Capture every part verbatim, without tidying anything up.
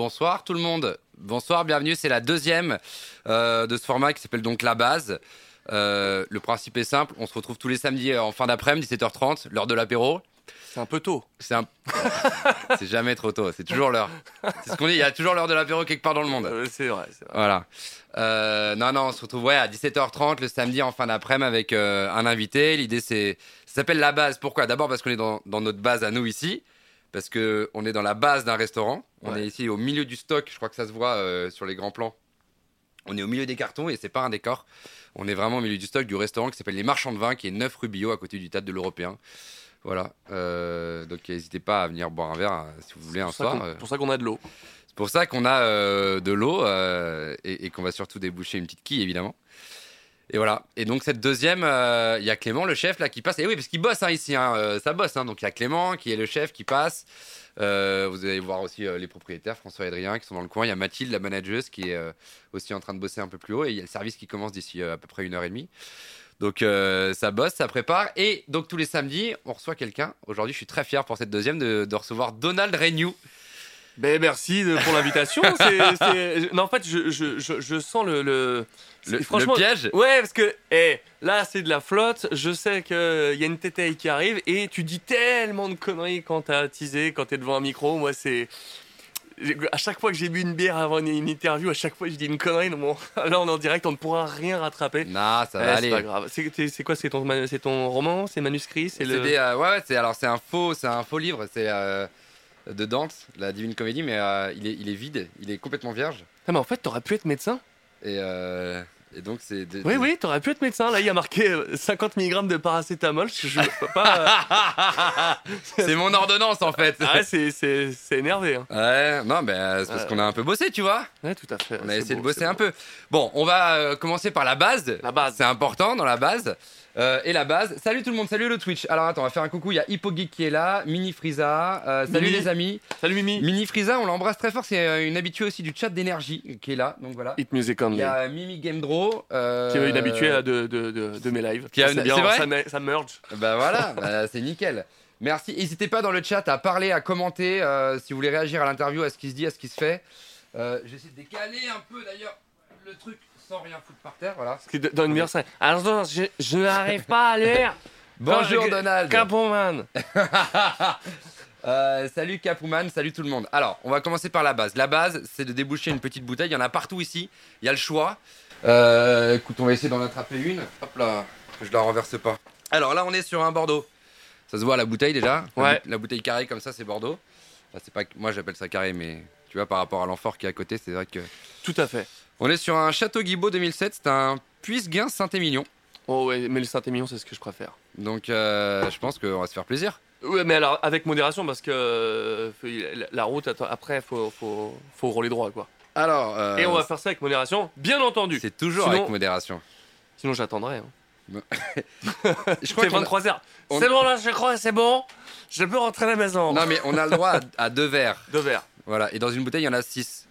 Bonsoir tout le monde. Bonsoir, bienvenue. C'est la deuxième euh, de ce format qui s'appelle donc La Base. Euh, le principe est simple, on se retrouve tous les samedis en fin d'après-midi, dix-sept heures trente, l'heure de l'apéro. C'est un peu tôt. C'est un... c'est jamais trop tôt, c'est toujours l'heure. C'est ce qu'on dit, il y a toujours l'heure de l'apéro quelque part dans le monde. C'est vrai, c'est vrai. Voilà. Euh, non, non, on se retrouve ouais, à dix-sept heures trente le samedi en fin d'après-midi avec euh, un invité. L'idée, c'est... Ça s'appelle La Base. Pourquoi ? D'abord parce qu'on est dans, dans notre base à nous ici, parce qu'on est dans la base d'un restaurant. On ouais. est ici au milieu du stock, je crois que ça se voit euh, sur les grands plans. On est au milieu des cartons et c'est pas un décor. On est vraiment au milieu du stock du restaurant qui s'appelle Les Marchands de Vin, qui est neuf rue Bio à côté du Théâtre de l'Européen. Voilà, euh, donc n'hésitez pas à venir boire un verre hein, si vous voulez un soir. C'est pour ça qu'on a de l'eau. C'est pour ça qu'on a euh, de l'eau euh, et, et qu'on va surtout déboucher une petite quille évidemment. Et voilà, et donc cette deuxième, il euh, y a Clément, le chef là qui passe. Et oui, parce qu'il bosse hein, ici, hein, euh, ça bosse. Hein. Donc il y a Clément qui est le chef qui passe. Euh, vous allez voir aussi euh, les propriétaires, François et Adrien qui sont dans le coin. Il y a Mathilde, la manageuse, qui est euh, aussi en train de bosser un peu plus haut. Et il y a le service qui commence d'ici euh, à peu près une heure et demie. Donc euh, ça bosse, ça prépare. Et donc tous les samedis, on reçoit quelqu'un. Aujourd'hui, je suis très fier pour cette deuxième de, de recevoir Donald Reignoux. Ben merci de, pour l'invitation. c'est, c'est... Non, en fait, je, je, je, je sens le, le... le, franchement, le piège. Ouais, parce que hey, là, c'est de la flotte. Je sais qu'il y a une T T I qui arrive et tu dis tellement de conneries quand t'as teasé, quand t'es devant un micro. Moi, c'est... À chaque fois que j'ai bu une bière avant une interview, à chaque fois je dis une connerie. Bon, là on est en direct, on ne pourra rien rattraper. Non, ça va eh, aller. C'est pas grave. C'est, c'est quoi, c'est ton, c'est ton roman, c'est manuscrit, c'est, c'est le. Des, euh, ouais, c'est alors c'est un faux, c'est un faux livre, c'est euh, de Dante, la Divine Comédie, mais euh, il est, il est vide, il est complètement vierge. Ah mais en fait, t'aurais pu être médecin. Et, euh, et donc c'est. De, oui, de... oui, t'aurais pu être médecin. Là, il y a marqué cinquante milligrammes de paracétamol. Je, je peux pas. Euh... c'est mon ordonnance en fait. Ah, c'est, c'est, c'est énervé. Hein. Ouais, non, mais bah, c'est parce euh... qu'on a un peu bossé, tu vois. Ouais, tout à fait. On a essayé beau, de bosser un beau. peu. Bon, on va euh, commencer par la base. La base. C'est important dans la base. Euh, et la base. Salut tout le monde, salut le Twitch. Alors attends, on va faire un coucou. Il y a Hippo Geek qui est là, Mini Frieza. Euh, salut Mimi. Les amis. Salut Mimi. Mini Frieza, on l'embrasse très fort. C'est une habituée aussi du chat d'Énergie qui est là. Donc voilà. Hit Music Only. Il y a Mimi Gamedro. Euh... Qui est une habituée à de, de, de, de mes lives. Qui a une... C'est bien, c'est vrai ça, me... ça merge. Bah voilà, bah, c'est nickel. Merci. N'hésitez pas dans le chat à parler, à commenter. Euh, si vous voulez réagir à l'interview, à ce qui se dit, à ce qui se fait. Euh, j'essaie de décaler un peu d'ailleurs le truc. Sans rien foutre par terre, voilà. Dans une version. Alors, je, je n'arrive pas à lire. Bonjour je... Donald. Capouman. euh, salut Capouman, salut tout le monde. Alors, on va commencer par la base. La base, c'est de déboucher une petite bouteille. Il y en a partout ici. Il y a le choix. Euh, écoute, on va essayer d'en attraper une. Hop là, que je la renverse pas. Alors là, on est sur un Bordeaux. Ça se voit la bouteille déjà. Ouais. La bouteille carrée comme ça, c'est Bordeaux. Enfin, c'est pas. Moi, j'appelle ça carré, mais tu vois, par rapport à l'amphore qui est à côté, c'est vrai que. Tout à fait. On est sur un Château Guibaud deux mille sept, c'est un Puisguin Saint-Émilion. Oh ouais, mais le Saint-Émilion, c'est ce que je préfère. Donc euh, je pense qu'on va se faire plaisir. Ouais, mais alors avec modération, parce que euh, la route, attends, après, il faut, faut, faut rouler droit, quoi. Alors, euh, et on va faire ça avec modération, bien entendu. C'est toujours sinon, avec modération. Sinon, j'attendrai. Hein. je crois c'est vingt-trois heures. On... C'est bon, là, je crois, c'est bon. Je peux rentrer à la maison. Non, mais on a le droit à, à deux verres. Deux verres. Voilà, et dans une bouteille, il y en a six.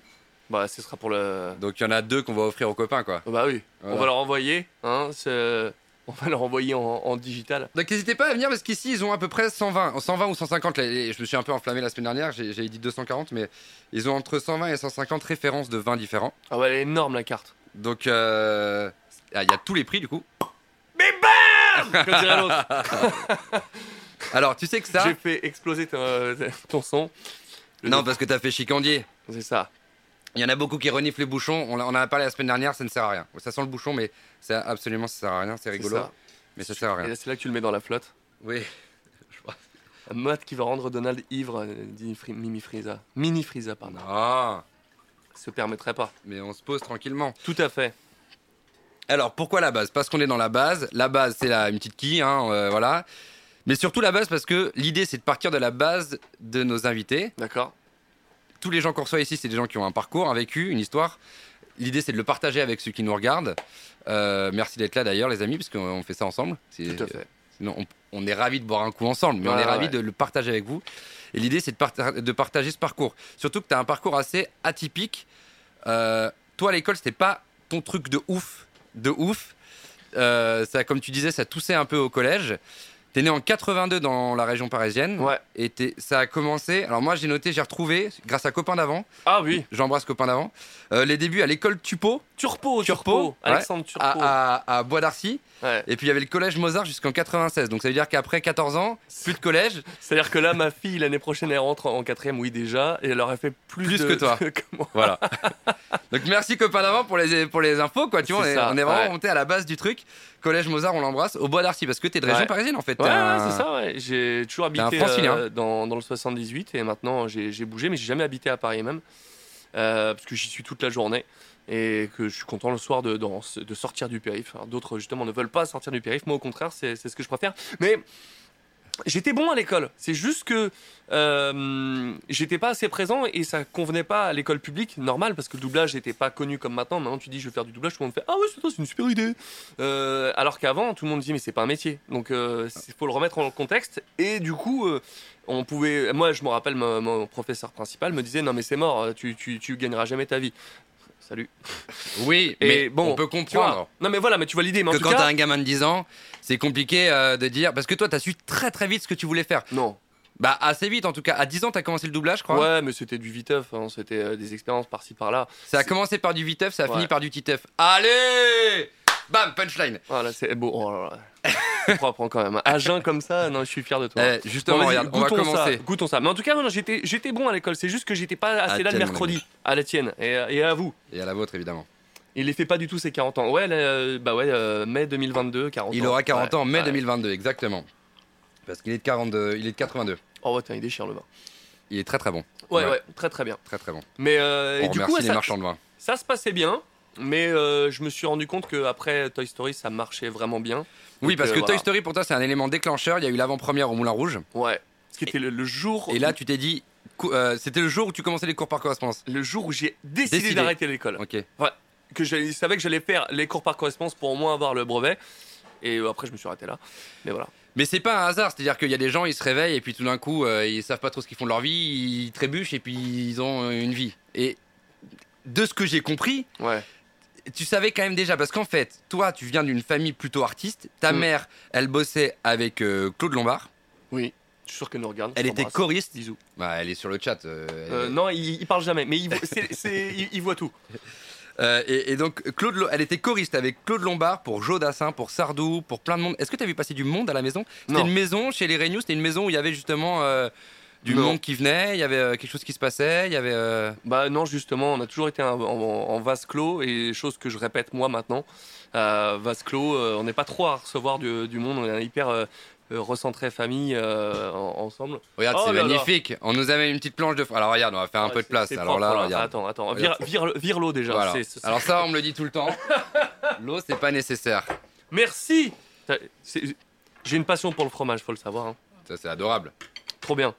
Bah, ce sera pour le. Donc, il y en a deux qu'on va offrir aux copains, quoi. Bah oui, voilà. On va leur envoyer. Hein, ce... On va leur envoyer en, en digital. Donc, n'hésitez pas à venir parce qu'ici, ils ont à peu près cent vingt ou cent cinquante. Là, je me suis un peu enflammé la semaine dernière, j'ai, j'ai dit deux cent quarante, mais ils ont entre cent vingt et cent cinquante références de vins différents. Ah, ouais, elle est énorme la carte. Donc, euh... ah, y a tous les prix, du coup. Mais bam comme dirait l'autre. Alors, tu sais que ça. J'ai fait exploser ton, euh, ton son. Le non, parce que t'as fait chicandier. C'est ça. Il y en a beaucoup qui reniflent les bouchons. On en a parlé la semaine dernière, ça ne sert à rien. Ça sent le bouchon, mais ça, absolument, ça ne sert à rien. C'est rigolo, c'est ça. Mais ça ne sert à rien. Et là, c'est là que tu le mets dans la flotte. Oui. Je crois. Un mat qui va rendre Donald ivre, dit Mimi Frieza. Mini Frieza, pardon. Ah. Se permettrait pas. Mais on se pose tranquillement. Tout à fait. Alors, pourquoi la base ? Parce qu'on est dans la base. La base, c'est la, une petite quille, hein, euh, voilà. Mais surtout la base, parce que l'idée, c'est de partir de la base de nos invités. D'accord. Tous les gens qu'on reçoit ici, c'est des gens qui ont un parcours, un vécu, une histoire. L'idée, c'est de le partager avec ceux qui nous regardent. Euh, merci d'être là, d'ailleurs, les amis, parce qu'on fait ça ensemble. C'est, tout à fait. Euh, sinon, on, on est ravis de boire un coup ensemble, mais ah, on est ravis ouais. de le partager avec vous. Et l'idée, c'est de, parta- de partager ce parcours. Surtout que tu as un parcours assez atypique. Euh, toi, à l'école, c'était pas ton truc de ouf. De ouf. Euh, ça, comme tu disais, ça toussait un peu au collège. T'es né en quatre-vingt-deux dans la région parisienne. Ouais. Et ça a commencé. Alors moi j'ai noté, j'ai retrouvé grâce à copain d'avant. Ah oui. J'embrasse copain d'avant. Euh, les débuts à l'école Turpo. Turpo. Turpo. Alexandre Turpo. Ouais, à, à, à Bois d'Arcy. Ouais. Et puis il y avait le collège Mozart jusqu'en quatre-vingt-seize. Donc ça veut dire qu'après quatorze ans, plus de collège. C'est-à-dire que là ma fille l'année prochaine elle rentre en quatrième, oui déjà, et elle aurait fait plus, plus de... que toi. que moi. Voilà. Donc merci copain d'avant pour les pour les infos quoi. Tu vois, on est, ça, on est vraiment ouais. monté à la base du truc. Collège Mozart, on l'embrasse, au Bois d'Arcy, parce que t'es de région ouais. parisienne en fait. Ouais, un... ouais, c'est ça, ouais. J'ai toujours habité euh, dans, dans le soixante-dix-huit et maintenant j'ai, j'ai bougé, mais j'ai jamais habité à Paris même, euh, parce que j'y suis toute la journée et que je suis content le soir de, de, de sortir du périph'. Alors, d'autres justement ne veulent pas sortir du périph', moi au contraire, c'est, c'est ce que je préfère. Mais j'étais bon à l'école, c'est juste que euh, j'étais pas assez présent et ça convenait pas à l'école publique, normal, parce que le doublage n'était pas connu comme maintenant. Maintenant tu dis je vais faire du doublage, tout le monde fait ah ouais c'est, toi, c'est une super idée, euh, alors qu'avant tout le monde disait mais c'est pas un métier, donc euh, il faut le remettre en contexte. Et du coup euh, on pouvait, moi je me rappelle mon, mon professeur principal me disait non mais c'est mort, tu, tu, tu gagneras jamais ta vie. Salut. Oui, et mais bon, on peut comprendre. Non, mais voilà, mais tu vois l'idée. Mais en que tout quand cas, t'as un gamin de dix ans, c'est compliqué euh, de dire. Parce que toi, t'as su très très vite ce que tu voulais faire. Non. Bah, assez vite en tout cas. À dix ans, t'as commencé le doublage, je crois. Ouais, mais c'était du Viteuf. Hein. C'était euh, des expériences par-ci par-là. Ça c'est... a commencé par du Viteuf, ça a ouais. fini par du Titeuf. Allez! Bam, punchline. Voilà, c'est beau. Oh là là. C'est propre quand même. À jeun comme ça, non, je suis fier de toi. Eh, justement, non, regarde, on va commencer. Ça, goûtons ça. Mais en tout cas, non, non, j'étais, j'étais bon à l'école. C'est juste que j'étais pas assez à là le mercredi. Même. À la tienne et, et à vous. Et à la vôtre, évidemment. Il les fait pas du tout ces quarante ans. Ouais, là, bah ouais, euh, mai deux mille vingt-deux, quarante ans. Il aura quarante ouais, ans en mai ouais. deux mille vingt-deux, exactement. Parce qu'il est de quarante-deux, il est de quatre-vingt-deux. Oh, ouais, il déchire le vin. Il est très très bon. Ouais, ouais, ouais très très bien. Très très bon. Mais euh, on et du coup, ouais, les ça, marchands de vin. Ça se passait bien. Mais euh, je me suis rendu compte qu'après Toy Story, ça marchait vraiment bien. Oui, parce que euh, Toy voilà. Story, pour toi, c'est un élément déclencheur. Il y a eu l'avant-première au Moulin Rouge. Ouais. Ce qui était le, le jour. Et où... là, tu t'es dit. Euh, c'était le jour où tu commençais les cours par correspondance. Le jour où j'ai décidé, décidé. d'arrêter l'école. Ok. Enfin, que je savais que j'allais faire les cours par correspondance pour au moins avoir le brevet. Et après, je me suis arrêté là. Mais voilà. Mais c'est pas un hasard, c'est-à-dire qu'il y a des gens, ils se réveillent et puis tout d'un coup, euh, ils savent pas trop ce qu'ils font de leur vie, ils trébuchent et puis ils ont une vie. Et de ce que j'ai compris. Ouais. Tu savais quand même déjà, parce qu'en fait, toi, tu viens d'une famille plutôt artiste. Ta mmh. mère, elle bossait avec euh, Claude Lombard. Oui, je suis sûr qu'elle nous regarde. Elle était choriste. Bisous. Bah, elle est sur le chat. Euh, euh, elle... Non, il, il parle jamais, mais il, c'est, c'est, il, il voit tout. Euh, et, et donc, Claude, elle était choriste avec Claude Lombard pour Joe Dassin, pour Sardou, pour plein de monde. Est-ce que tu as vu passer du monde à la maison ? C'était non. une maison, chez les Reignoux, c'était une maison où il y avait justement... Euh, Du non. monde qui venait, il y avait euh, quelque chose qui se passait, il y avait... Euh... Bah non, justement, on a toujours été un, en, en vase clos, et chose que je répète moi maintenant, euh, vase clos, euh, on n'est pas trop à recevoir du, du monde, on est hyper euh, recentré famille euh, en, ensemble. Regarde, oh, c'est là, magnifique, là. On nous a mis une petite planche de... Alors regarde, on va faire un ouais, peu de place, alors propre, là, voilà. regarde. Attends, attends, vire, vire, vire l'eau déjà. Voilà. C'est, c'est... Alors ça, on me le dit tout le temps, l'eau, c'est pas nécessaire. Merci. C'est... J'ai une passion pour le fromage, faut le savoir. Hein. Ça, c'est adorable. Trop bien.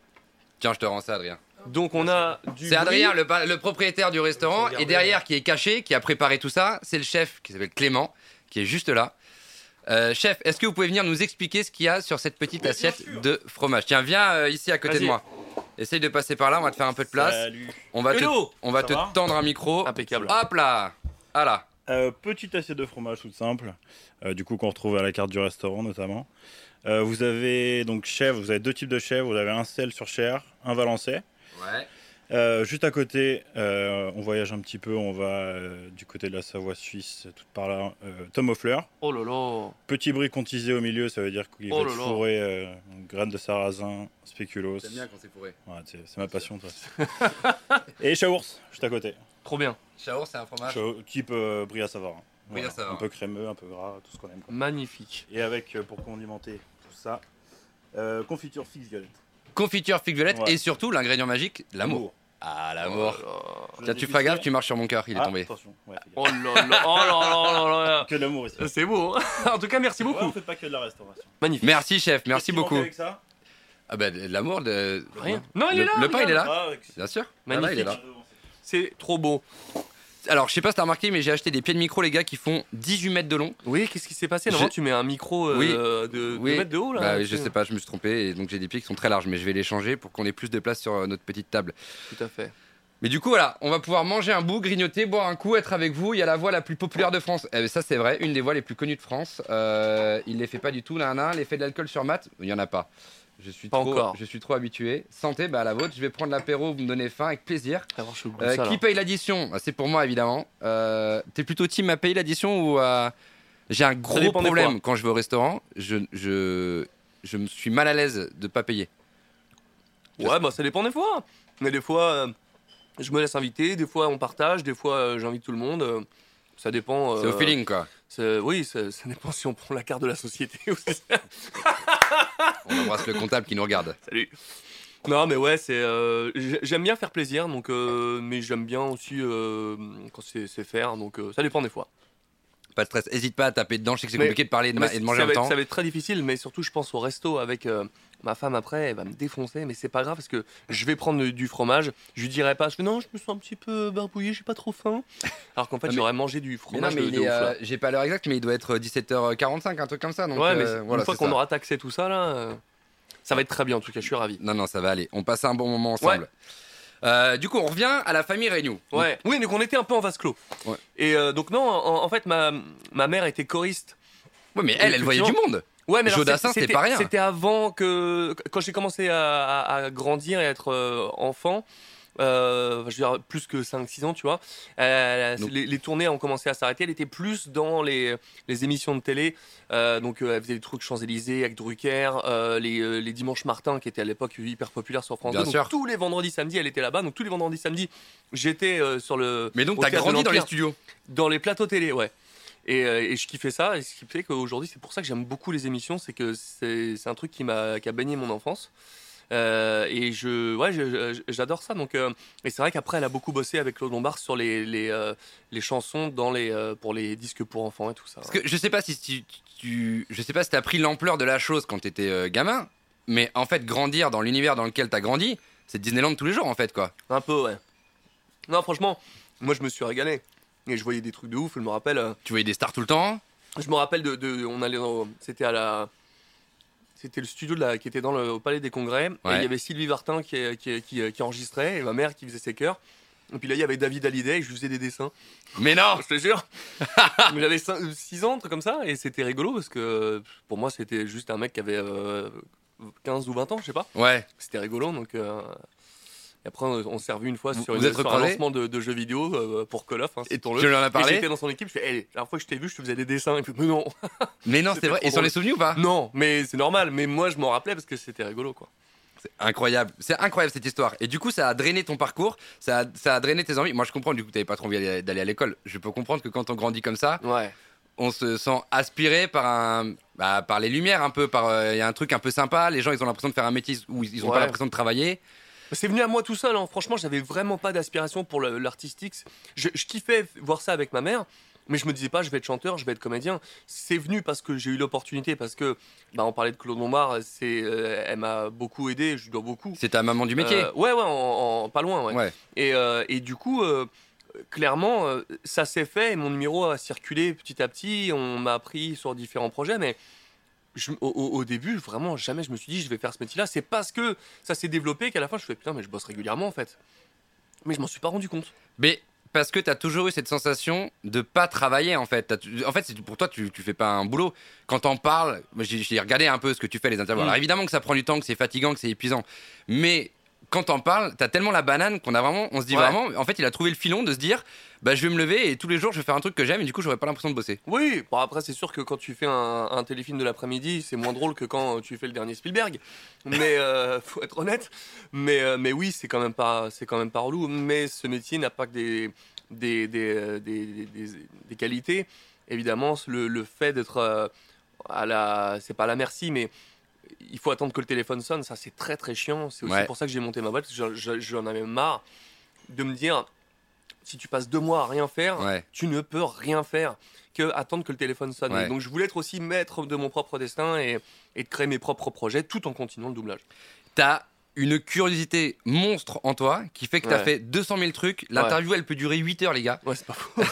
Tiens, je te rends ça, Adrien. Donc, on a du. C'est Adrien, le, le propriétaire du restaurant. Et derrière, qui est caché, qui a préparé tout ça, c'est le chef qui s'appelle Clément, qui est juste là. Euh, chef, est-ce que vous pouvez venir nous expliquer ce qu'il y a sur cette petite oui, assiette de fromage ? Tiens, viens euh, ici à côté Vas-y. de moi. Essaye de passer par là, on va te faire un peu de place. Salut. On va Hello. te, on va te va tendre un micro. Impeccable. Hop là ! Ah là. Euh, petite assiette de fromage toute simple, euh, du coup, qu'on retrouve à la carte du restaurant notamment. Euh, vous avez donc chèvre, vous avez deux types de chèvre, vous avez un sel sur chair, un valençay. Ouais. Euh, juste à côté, euh, on voyage un petit peu, on va euh, du côté de la Savoie suisse, tout par là, euh, Tom aux fleurs. Oh là là. Petit brie contisé au milieu, ça veut dire qu'il oh va être fourré, euh, graines de sarrasin, spéculoos. J'aime bien quand c'est fourré. Ouais, c'est, c'est ma passion, toi. Et chaours, juste à côté. Trop bien. Chaours, c'est un fromage Chaours, type euh, brie à Savarin. Voilà, oui, un peu crémeux, un peu gras, tout ce qu'on aime. Quoi. Magnifique. Et avec, euh, pour condimenter tout ça, euh, confiture figue violette. Confiture figue violette ouais. et surtout l'ingrédient magique, l'amour. Ah, l'amour. Oh, tiens, tu feras gaffe, tu marches sur mon cœur, il ah, est tombé. Attention. Ouais, oh là là, oh là là là là. Que l'amour ici. C'est beau. Hein en tout cas, merci beaucoup. Ouais, on fait pas que de la restauration. Magnifique. Merci, chef, merci beaucoup. Avec ça ah ben, bah, de l'amour, de. Rien. Non, il est là. Le pain, il est là. Ah, avec... Bien sûr. Magnifique. Ah, là, il est là. C'est trop beau. Alors, je sais pas si t'as remarqué, mais j'ai aché des pieds de micro, les gars, qui font dix-huit mètres de long. Oui, qu'est-ce qui s'est passé ? Normalement, tu mets un micro euh, oui. de oui. deux mètres de haut, là. Bah, je sais pas, je me suis trompé, et donc j'ai des pieds qui sont très larges, mais je vais les changer pour qu'on ait plus de place sur notre petite table. Tout à fait. Mais du coup, voilà, on va pouvoir manger un bout, grignoter, boire un coup, être avec vous. Il y a la voix la plus populaire de France. Eh, ça, c'est vrai, une des voix les plus connues de France. Euh, il ne les fait pas du tout, nan, nan. L'effet de l'alcool sur Matt, il n'y en a pas. Je suis, pas trop, encore. je suis trop habitué. Santé, bah à la vôtre. Je vais prendre l'apéro, vous me donnez faim, avec plaisir. Alors, je euh, ça, qui alors. paye l'addition ? C'est pour moi, évidemment. Euh, t'es plutôt team à payer l'addition ou à... J'ai un gros problème quand je vais au restaurant. Je, je, je me suis mal à l'aise de ne pas payer. Ouais, bah ça dépend des fois. Mais des fois... Euh... Je me laisse inviter, des fois on partage, des fois euh, j'invite tout le monde, euh, ça dépend... Euh, c'est au feeling quoi. C'est, oui, c'est, ça dépend si on prend la carte de la société aussi. On embrasse le comptable qui nous regarde. Salut. Non mais ouais, c'est, euh, j'aime bien faire plaisir, donc, euh, mais j'aime bien aussi euh, quand c'est, c'est faire, donc euh, ça dépend des fois. Pas de stress, hésite pas à taper dedans, je sais que c'est mais, compliqué de parler et de, ma- et de manger en même temps. Ça va être très difficile, mais surtout je pense au resto avec... Euh, ma femme, après, elle va me défoncer, mais c'est pas grave parce que je vais prendre du fromage. Je lui dirai pas, je fais non, je me sens un petit peu barbouillé, j'ai pas trop faim. Alors qu'en fait, mais j'aurais mais mangé du fromage. Mais non, mais de, de est, ouf, euh, j'ai pas l'heure exacte, mais il doit être dix-sept heures quarante-cinq, un truc comme ça. Donc, ouais, mais euh, voilà, une fois qu'on ça. aura taxé tout ça, là, ça va être très bien en tout cas, je suis ravi. Non, non, ça va aller. On passe un bon moment ensemble. Ouais. Euh, du coup, on revient à la famille Reignoux. Ouais. Oui, donc on était un peu en vase clos. Ouais. Et euh, donc, non, en, en fait, ma, ma mère était choriste. Ouais, mais elle, elle voyait du monde. Ouais, mais Joe Dassin, c'était, c'était pas rien. C'était avant que, quand j'ai commencé à, à, à grandir et à être euh, enfant, euh, je veux dire plus que cinq six ans, tu vois, euh, les, les tournées ont commencé à s'arrêter. Elle était plus dans les, les émissions de télé. Euh, donc, euh, elle faisait des trucs Champs-Élysées avec Drucker, euh, les, les Dimanches Martin, qui étaient à l'époque hyper populaires sur France deux. Donc, sûr. tous les vendredis samedis, elle était là-bas. Donc, tous les vendredis samedis, j'étais euh, sur le. Mais donc, t'as grandi dans les studios ? Dans les plateaux télé, ouais. Et, et je kiffais ça, et ce qui fait qu'aujourd'hui, c'est pour ça que j'aime beaucoup les émissions, c'est que c'est, c'est un truc qui m'a qui a baigné mon enfance. Euh, et je, ouais, je, je, j'adore ça. Donc, euh, et c'est vrai qu'après, elle a beaucoup bossé avec Claude Lombard sur les les, euh, les chansons dans les euh, pour les disques pour enfants et tout ça. Parce que je sais pas si tu, tu je sais pas si t'as pris l'ampleur de la chose quand t'étais euh, gamin, mais en fait, grandir dans l'univers dans lequel t'as grandi, c'est Disneyland tous les jours en fait quoi. Un peu ouais. Non franchement, moi je me suis régalé. Et je voyais des trucs de ouf, je me rappelle... Tu voyais des stars tout le temps ? Je me rappelle de... de on allait dans, c'était à la... C'était le studio de la, qui était dans le, au Palais des Congrès. Ouais. Et il y avait Sylvie Vartan qui, qui, qui, qui enregistrait, et ma mère qui faisait ses chœurs. Et puis là, il y avait David Hallyday, et je lui faisais des dessins. Mais non ! Je te jure. J'avais six ans, truc comme ça, et c'était rigolo, parce que pour moi, c'était juste un mec qui avait euh, quinze ou vingt ans, je sais pas. Ouais. C'était rigolo, donc... Euh... Et après, on s'est revu une fois sur, une, sur un lancement de, de jeux vidéo euh, pour Call of. Hein, et tu lui en as parlé ? Et j'étais dans son équipe, je fais, hey, la dernière fois que je t'ai vu, je te faisais des dessins. Et puis, mais non. Mais non, c'est vrai. Ils s'en les souvenu ou pas ? Non, mais c'est normal. Mais moi, je m'en rappelais parce que c'était rigolo, quoi. C'est incroyable. C'est incroyable cette histoire. Et du coup, ça a drainé ton parcours, ça a, ça a drainé tes envies. Moi, je comprends. Du coup, t'avais pas trop envie d'aller à l'école. Je peux comprendre que quand on grandit comme ça, ouais. on se sent aspiré par un, bah, par les lumières un peu. Par, il euh, y a un truc un peu sympa. Les gens, ils ont l'impression de faire un métier où ils ont ouais. pas l'impression de travailler. C'est venu à moi tout seul, hein. Franchement, j'avais vraiment pas d'aspiration pour le, l'artistique. Je, je kiffais voir ça avec ma mère, mais je me disais pas, je vais être chanteur, je vais être comédien. C'est venu parce que j'ai eu l'opportunité, parce que, bah, on parlait de Claude Lombard, c'est, euh, elle m'a beaucoup aidé, je lui dois beaucoup. C'est ta maman du métier. Euh, ouais, ouais, en, en, pas loin, ouais. ouais. Et, euh, et du coup, euh, clairement, euh, ça s'est fait, et mon numéro a circulé petit à petit, on m'a appris sur différents projets, mais... Je, au, au début, vraiment, jamais je me suis dit je vais faire ce métier-là. C'est parce que ça s'est développé qu'à la fin je fais putain, mais je bosse régulièrement en fait. Mais je m'en suis pas rendu compte. Mais parce que t'as toujours eu cette sensation de pas travailler en fait. T'as, en fait, c'est, pour toi, tu, tu fais pas un boulot. Quand t'en parles, j'ai, j'ai regardé un peu ce que tu fais, les interviews. Mmh. Alors évidemment que ça prend du temps, que c'est fatigant, que c'est épuisant. Mais quand t'en parles, t'as tellement la banane qu'on a vraiment, on se dit ouais. vraiment, en fait, il a trouvé le filon de se dire, bah, je vais me lever et tous les jours, je vais faire un truc que j'aime et du coup, j'aurais pas l'impression de bosser. Oui, bon, après, c'est sûr que quand tu fais un, un téléfilm de l'après-midi, c'est moins drôle que quand tu fais le dernier Spielberg. Mais, euh, faut être honnête. Mais, euh, mais oui, c'est quand même pas, c'est quand même pas relou. Mais ce métier n'a pas que des, des, des, des, des, des, des qualités. Évidemment, le, le fait d'être à la, c'est pas à la merci, mais il faut attendre que le téléphone sonne, ça c'est très très chiant. C'est aussi ouais. pour ça que j'ai monté ma boîte, parce que j'en, j'en avais marre de me dire si tu passes deux mois à rien faire, ouais. tu ne peux rien faire que attendre que le téléphone sonne. Ouais. Donc je voulais être aussi maître de mon propre destin et, et de créer mes propres projets tout en continuant le doublage. T'as une curiosité monstre en toi qui fait que t'as ouais. fait deux cent mille trucs. L'interview, ouais. elle peut durer huit heures, les gars. Ouais, c'est pas faux.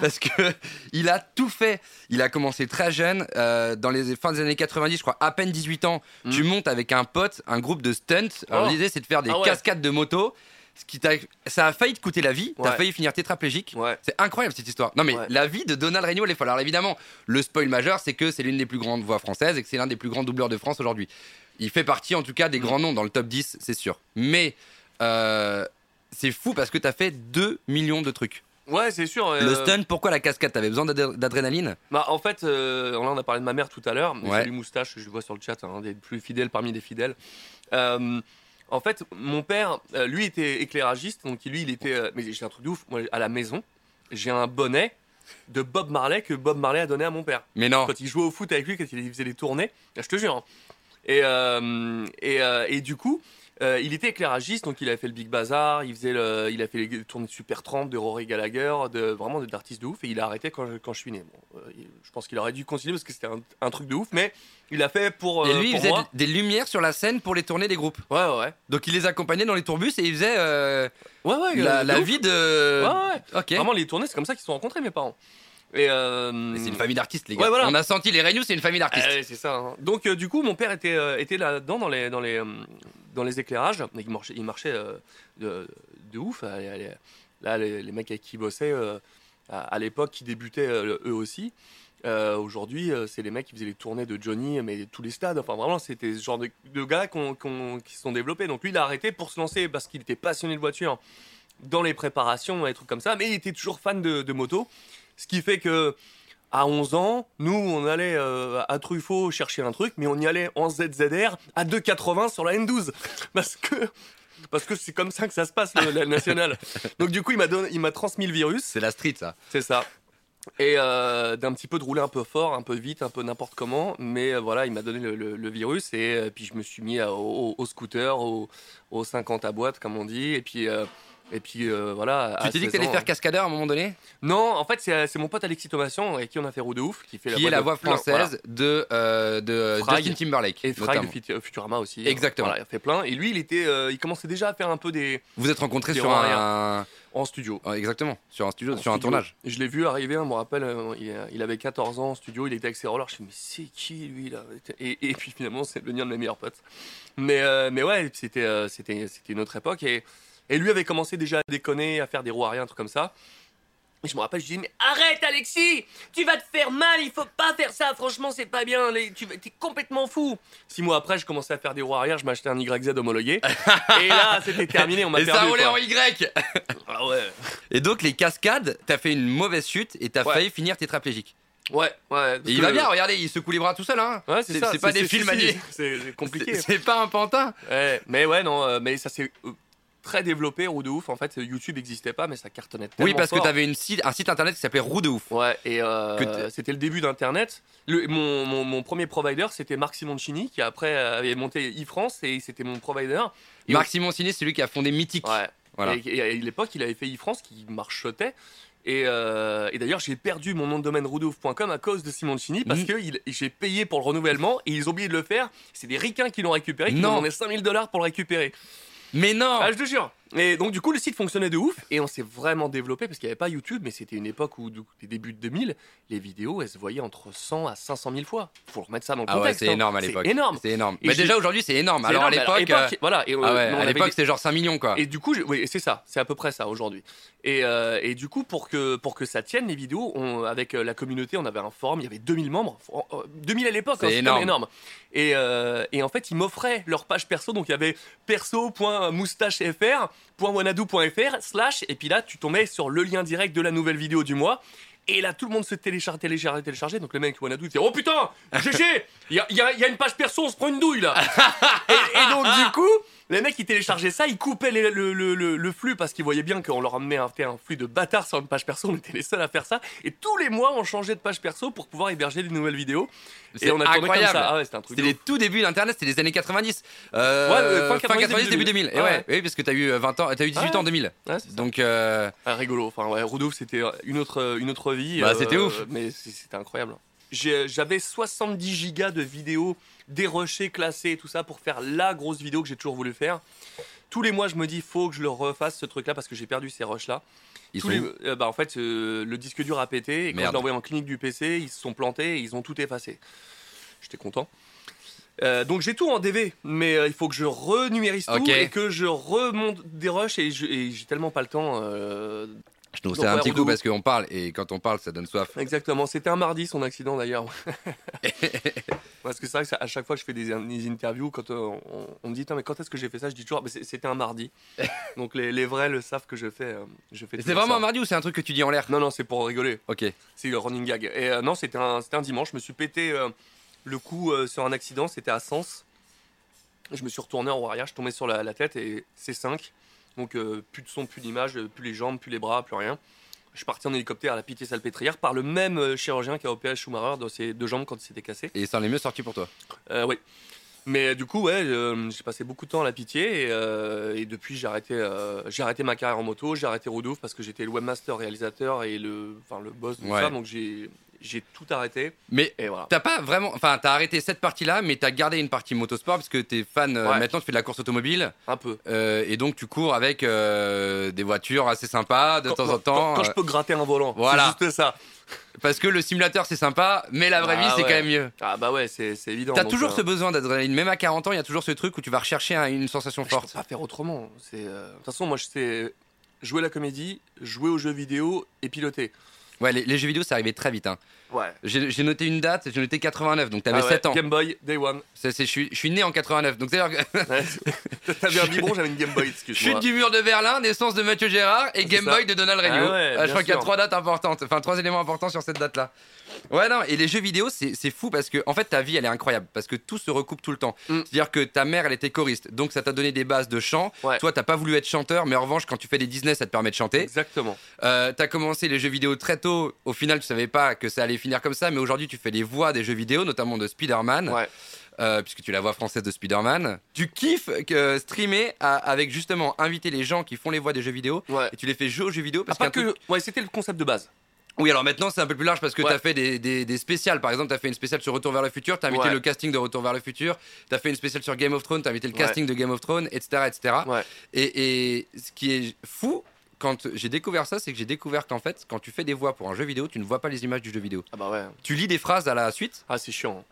Parce qu'il a tout fait. Il a commencé très jeune, euh, dans les fins des années quatre-vingt-dix, je crois, à peine dix-huit ans. Mm. Tu montes avec un pote, un groupe de stunts. Alors, oh. l'idée, c'est de faire des ah ouais. cascades de moto. ce qui t'a... ça a failli te coûter la vie, ouais. T'as failli finir tétraplégique. Ouais. C'est incroyable cette histoire. Non mais ouais. La vie de Donald Reignoux, elle est folle. Alors évidemment, le spoil majeur, c'est que c'est l'une des plus grandes voix françaises et que c'est l'un des plus grands doubleurs de France aujourd'hui. Il fait partie en tout cas des grands noms dans le top dix, c'est sûr. Mais euh, c'est fou parce que t'as fait deux millions de trucs. Ouais, c'est sûr. Euh... Le stun, pourquoi la cascade ? T'avais besoin d'ad- d'adrénaline ? Bah, en fait, euh, là, on a parlé de ma mère tout à l'heure. Ouais. J'ai lu Moustache, je le vois sur le chat, un hein, des plus fidèles parmi les fidèles. Euh, en fait, mon père, euh, lui, était éclairagiste. Donc, lui, il était. Euh, mais j'ai un truc de ouf. Moi, à la maison, j'ai un bonnet de Bob Marley que Bob Marley a donné à mon père. Mais non. Quand il jouait au foot avec lui, quand il faisait les tournées, là, je te jure. Hein. Et, euh, et, euh, et du coup. Euh, il était éclairagiste, donc il avait fait le Big Bazar, il, faisait le, il a fait les tournées de Super Tramp, de Rory Gallagher, de, vraiment d'artistes de ouf, et il a arrêté quand, quand je suis né. Bon, euh, je pense qu'il aurait dû continuer parce que c'était un, un truc de ouf, mais il l'a fait pour moi. Euh, et lui, il faisait des lumières sur la scène pour les tournées des groupes. Ouais, ouais. Donc il les accompagnait dans les tourbus et il faisait euh, ouais, ouais, la, la vie de... Ouais, ouais. Okay. Vraiment, les tournées, c'est comme ça qu'ils se sont rencontrés, mes parents. Et euh... c'est une famille d'artistes, les gars. Ouais, voilà. On a senti les Reignoux, c'est une famille d'artistes. Euh, c'est ça. Hein. Donc, euh, du coup, mon père était, euh, était là-dedans, dans les, dans les, euh, dans les éclairages. Il marchait, il marchait euh, de, de ouf. Là, les, les mecs avec qui bossaient euh, à, à l'époque, qui débutaient euh, eux aussi. Euh, aujourd'hui, euh, c'est les mecs qui faisaient les tournées de Johnny, mais tous les stades. Enfin, vraiment, c'était ce genre de, de gars qu'on, qu'on, qui se sont développés. Donc, lui, il a arrêté pour se lancer parce qu'il était passionné de voiture dans les préparations, des trucs comme ça. Mais il était toujours fan de, de moto. Ce qui fait que à onze ans, nous, on allait euh, à Truffaut chercher un truc, mais on y allait en Z Z R à deux quatre-vingts sur la N douze. Parce que, parce que c'est comme ça que ça se passe, le, la nationale. Donc du coup, il m'a, donné, il m'a transmis le virus. C'est la street, ça. C'est ça. Et euh, d'un petit peu de rouler un peu fort, un peu vite, un peu n'importe comment. Mais euh, voilà, il m'a donné le, le, le virus. Et euh, puis, je me suis mis à, au, au scooter, au, au cinquante à boîte, comme on dit. Et puis... Euh, Et puis euh, voilà. Tu t'es dit que t'allais ans, faire cascadeur à un moment donné ? Non, en fait, c'est, c'est mon pote Alexis Thomasien avec qui on a fait Roue de Ouf, qui fait la qui voix, est la voix de... française voilà. de, euh, de Justin Timberlake. Et Fry de Futurama aussi. Exactement. Voilà, il a fait plein. Et lui, il, était, euh, il commençait déjà à faire un peu des. Vous êtes rencontrés sur un. En studio. Ah, exactement, sur un studio, en sur studio. Un tournage. Je l'ai vu arriver, hein, je me rappelle, euh, il, il avait quatorze ans en studio, il était avec ses rollers. Je me suis dit, mais c'est qui lui là ? Et, et puis finalement, c'est devenu un de mes meilleurs potes. Mais, euh, mais ouais, c'était, euh, c'était, c'était une autre époque. Et. Et lui avait commencé déjà à déconner, à faire des roues arrière, un truc comme ça. Et je me rappelle, je lui dis, mais arrête Alexis, tu vas te faire mal, il faut pas faire ça, franchement c'est pas bien, les, tu es complètement fou. Six mois après, je commençais à faire des roues arrière, je m'achetais un Y Z homologué. Et là, c'était terminé, on m'a et perdu. Et ça roulait en Y. Ah ouais. Et donc les cascades, t'as fait une mauvaise chute et t'as ouais. failli finir tétraplégique. Ouais, ouais. Il va le... bien, regardez, il secoue les bras tout seul, hein. Ouais, c'est, c'est ça. C'est, c'est pas c'est, des films à c'est, c'est, c'est compliqué. C'est, c'est pas un pantin. Ouais, mais ouais, non, euh, mais ça c'est... Euh, très développé, Roue de Ouf. En fait, YouTube n'existait pas, mais ça cartonnait tellement fort. Oui, parce fort. que t'avais une site, un site internet qui s'appelait Roue de Ouf. Ouais, et euh, c'était le début d'Internet. Le, mon, mon, mon premier provider, c'était Marc Simoncini, qui après avait monté e-France, et c'était mon provider. Et Marc Simoncini, c'est lui qui a fondé Mythique. Ouais. Voilà. Et, et à l'époque, il avait fait e-France, qui marchotait. Et, euh, et d'ailleurs, j'ai perdu mon nom de domaine roue de ouf point com à cause de Simoncini parce mmh. que il, j'ai payé pour le renouvellement et ils ont oublié de le faire. C'est des ricains qui l'ont récupéré, qui non. m'ont demandé cinq mille dollars pour le récupérer. Mais non! Ah, je te jure! Et donc, du coup, le site fonctionnait de ouf et on s'est vraiment développé parce qu'il n'y avait pas YouTube, mais c'était une époque où, les débuts de deux mille, les vidéos elles se voyaient entre cent à cinq cent mille fois. Faut remettre ça dans le contexte. Ah ouais, c'est hein. énorme à l'époque. C'est énorme. C'est énorme. Mais et déjà je... aujourd'hui, c'est énorme. C'est alors énorme. à l'époque. Euh... Voilà. Et, euh, ah ouais, non, à l'époque, des... c'était genre cinq millions quoi. Et du coup, je... oui, c'est ça. C'est à peu près ça aujourd'hui. Et, euh, et du coup, pour que, pour que ça tienne, les vidéos, on, avec la communauté, on avait un forum, il y avait deux mille membres. deux mille à l'époque, c'est hein, énorme. énorme. Et, euh, et en fait, ils m'offraient leur page perso. Donc il y avait perso point moustache f r. .wanadoo.fr slash, et puis là tu tombais sur le lien direct de la nouvelle vidéo du mois et là tout le monde se télécharge, télécharge, télécharge. Donc le mec Wanadoo il dit oh putain G G il y a, y, a, y a une page perso, on se prend une douille là. et, et donc du coup les mecs ils téléchargeaient ça, ils coupaient les, le, le, le, le flux parce qu'ils voyaient bien qu'on leur amenait un, un flux de bâtards sur une page perso. On était les seuls à faire ça et tous les mois on changeait de page perso pour pouvoir héberger des nouvelles vidéos. C'est et on a tourné incroyable. Comme ça. Ah ouais, c'était un truc c'était les tout débuts d'Internet, c'était les années quatre-vingt-dix. Euh, ouais, fin quatre-vingt-dix, début deux mille. deux mille. Et ouais, ouais. Oui, parce que t'as eu vingt ans, t'as eu dix-huit ah, ans en deux mille. Ouais, donc euh... ah, rigolo. Enfin ouais, Roue de Ouf, c'était une autre une autre vie. Bah, euh, c'était ouf. Mais c'était incroyable. J'ai, j'avais soixante-dix gigas de vidéos dérochées, classées et tout ça pour faire la grosse vidéo que j'ai toujours voulu faire. Tous les mois, je me dis, faut que je le refasse ce truc-là parce que j'ai perdu ces rushs-là. Ils tous sont les, euh, bah, en fait, euh, le disque dur a pété et quand Merde. je l'ai envoyé en clinique du P C, ils se sont plantés et ils ont tout effacé. J'étais content. Euh, donc j'ai tout en D V, mais euh, il faut que je renumérise okay. tout et que je remonte des rushs et, je, et j'ai tellement pas le temps. Euh... Je trouve ça un petit coup parce qu'on parle et quand on parle, ça donne soif. Exactement, c'était un mardi son accident d'ailleurs. Parce que c'est vrai que ça, à chaque fois je fais des, des interviews, quand euh, on, on me dit mais quand est-ce que j'ai fait ça, je dis toujours mais c'était un mardi. Donc les, les vrais le savent que je fais. Euh, je fais c'est vraiment ça. Un mardi ou c'est un truc que tu dis en l'air? Non, non, c'est pour rigoler. Ok. C'est le running gag. Et euh, non, c'était un, c'était un dimanche, je me suis pété euh, le cou euh, sur un accident, c'était à Sens. Je me suis retourné en warrior, je tombais sur la, la tête et c'est cinq. Donc euh, plus de son, plus d'image, plus les jambes, plus les bras, plus rien. Je suis parti en hélicoptère à la Pitié-Salpêtrière par le même euh, chirurgien qui a opéré Schumacher dans ses deux jambes quand il s'était cassé. Et ça en est mieux sorti pour toi? euh, Oui. Mais du coup, ouais, euh, j'ai passé beaucoup de temps à la Pitié et, euh, et depuis j'ai arrêté, euh, j'ai arrêté ma carrière en moto, j'ai arrêté Rodouf parce que j'étais le webmaster, réalisateur et le, enfin, le boss de ouais. ça. Donc j'ai... J'ai tout arrêté. Mais voilà. T'as pas vraiment. Enfin, t'as arrêté cette partie-là, mais t'as gardé une partie motosport parce que t'es fan. Ouais. Euh, maintenant, tu fais de la course automobile. Un peu. Euh, et donc, tu cours avec euh, des voitures assez sympas de quand, temps quand, en temps. Quand, quand euh... je peux gratter un volant. Voilà. C'est juste ça. Parce que le simulateur, c'est sympa, mais la vraie ah, vie, ouais. c'est quand même mieux. Ah, bah ouais, c'est, c'est évident. T'as toujours euh... ce besoin d'adrénaline. Même à quarante ans, il y a toujours ce truc où tu vas rechercher un, une sensation forte. Je peux pas faire autrement. C'est, euh... De toute façon, moi, je sais jouer à la comédie, jouer aux jeux vidéo et piloter. Ouais, les, les jeux vidéo, ça arrivait très vite. Hein. Ouais. J'ai, j'ai noté une date, j'ai noté quatre-vingt-neuf, donc t'avais ah ouais. sept ans. Game Boy, Day One. C'est, c'est, je, suis, je suis né en quatre-vingt-neuf, donc d'ailleurs. Ouais. T'avais un biberon, j'avais une Game Boy, excuse-moi. Chute du mur de Berlin, naissance de Mathieu Gérard et c'est Game ça. Boy de Donald Reignoux. Ah ouais, ah, je crois sûr. qu'il y a trois dates importantes, enfin trois éléments importants sur cette date-là. Ouais, non, et les jeux vidéo, c'est, c'est fou parce que, en fait, ta vie, elle est incroyable parce que tout se recoupe tout le temps. Mm. C'est-à-dire que ta mère, elle était choriste, donc ça t'a donné des bases de chant. Ouais. Toi, t'as pas voulu être chanteur, mais en revanche, quand tu fais des Disney, ça te permet de chanter. Exactement. Euh, t'as commencé les jeux vidéo très tôt. Au final, tu savais pas que ça allait finir comme ça, mais aujourd'hui, tu fais les voix des jeux vidéo, notamment de Spider-Man, ouais. euh, puisque tu es la voix française de Spider-Man. Tu kiffes que streamer à, avec justement inviter les gens qui font les voix des jeux vidéo ouais. et tu les fais jouer aux jeux vidéo parce ah, pas que truc... ouais, c'était le concept de base. Oui, alors maintenant c'est un peu plus large parce que ouais. t'as fait des, des, des spéciales. Par exemple, t'as fait une spéciale sur Retour vers le futur, t'as invité ouais. le casting de Retour vers le futur, t'as fait une spéciale sur Game of Thrones, t'as invité le casting ouais. de Game of Thrones, et cetera, et cetera. Ouais. Et, et ce qui est fou. Quand j'ai découvert ça, c'est que j'ai découvert qu'en fait, quand tu fais des voix pour un jeu vidéo, tu ne vois pas les images du jeu vidéo. Ah bah ouais. Tu lis des phrases à la suite. Ah, c'est chiant.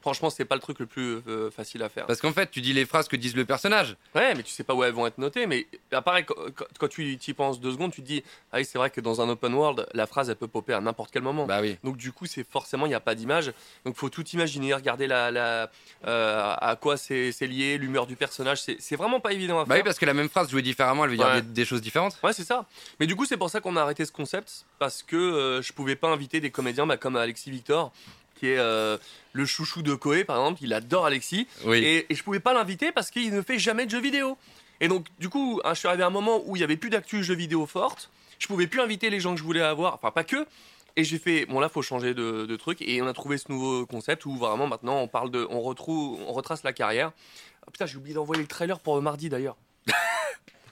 Franchement, c'est pas le truc le plus euh, facile à faire. Parce qu'en fait, tu dis les phrases que disent le personnage. Ouais, mais tu sais pas où elles vont être notées. Mais pareil, quand tu y penses deux secondes, tu te dis ah oui, c'est vrai que dans un open world, la phrase, elle peut popper à n'importe quel moment. Bah oui. Donc du coup, c'est forcément, il n'y a pas d'image. Donc faut tout imaginer, regarder la, la, euh, à quoi c'est, c'est lié, l'humeur du personnage. C'est, c'est vraiment pas évident à faire. Bah oui, parce que la même phrase jouée différemment, elle veut ouais. dire des, des choses différentes. Ouais, c'est ça. Mais du coup, c'est pour ça qu'on a arrêté ce concept. Parce que euh, je pouvais pas inviter des comédiens bah, comme Alexis Victor, qui est euh, le chouchou de Coé, par exemple, il adore Alexis. Oui. Et, et je pouvais pas l'inviter parce qu'il ne fait jamais de jeux vidéo. Et donc, du coup, hein, je suis arrivé à un moment où il y avait plus d'actu jeux vidéo forte. Je pouvais plus inviter les gens que je voulais avoir, enfin pas que. Et j'ai fait, bon là, faut changer de, de truc. Et on a trouvé ce nouveau concept où vraiment maintenant on parle de, on retrouve, on retrace la carrière. Oh, putain, j'ai oublié d'envoyer le trailer pour mardi d'ailleurs.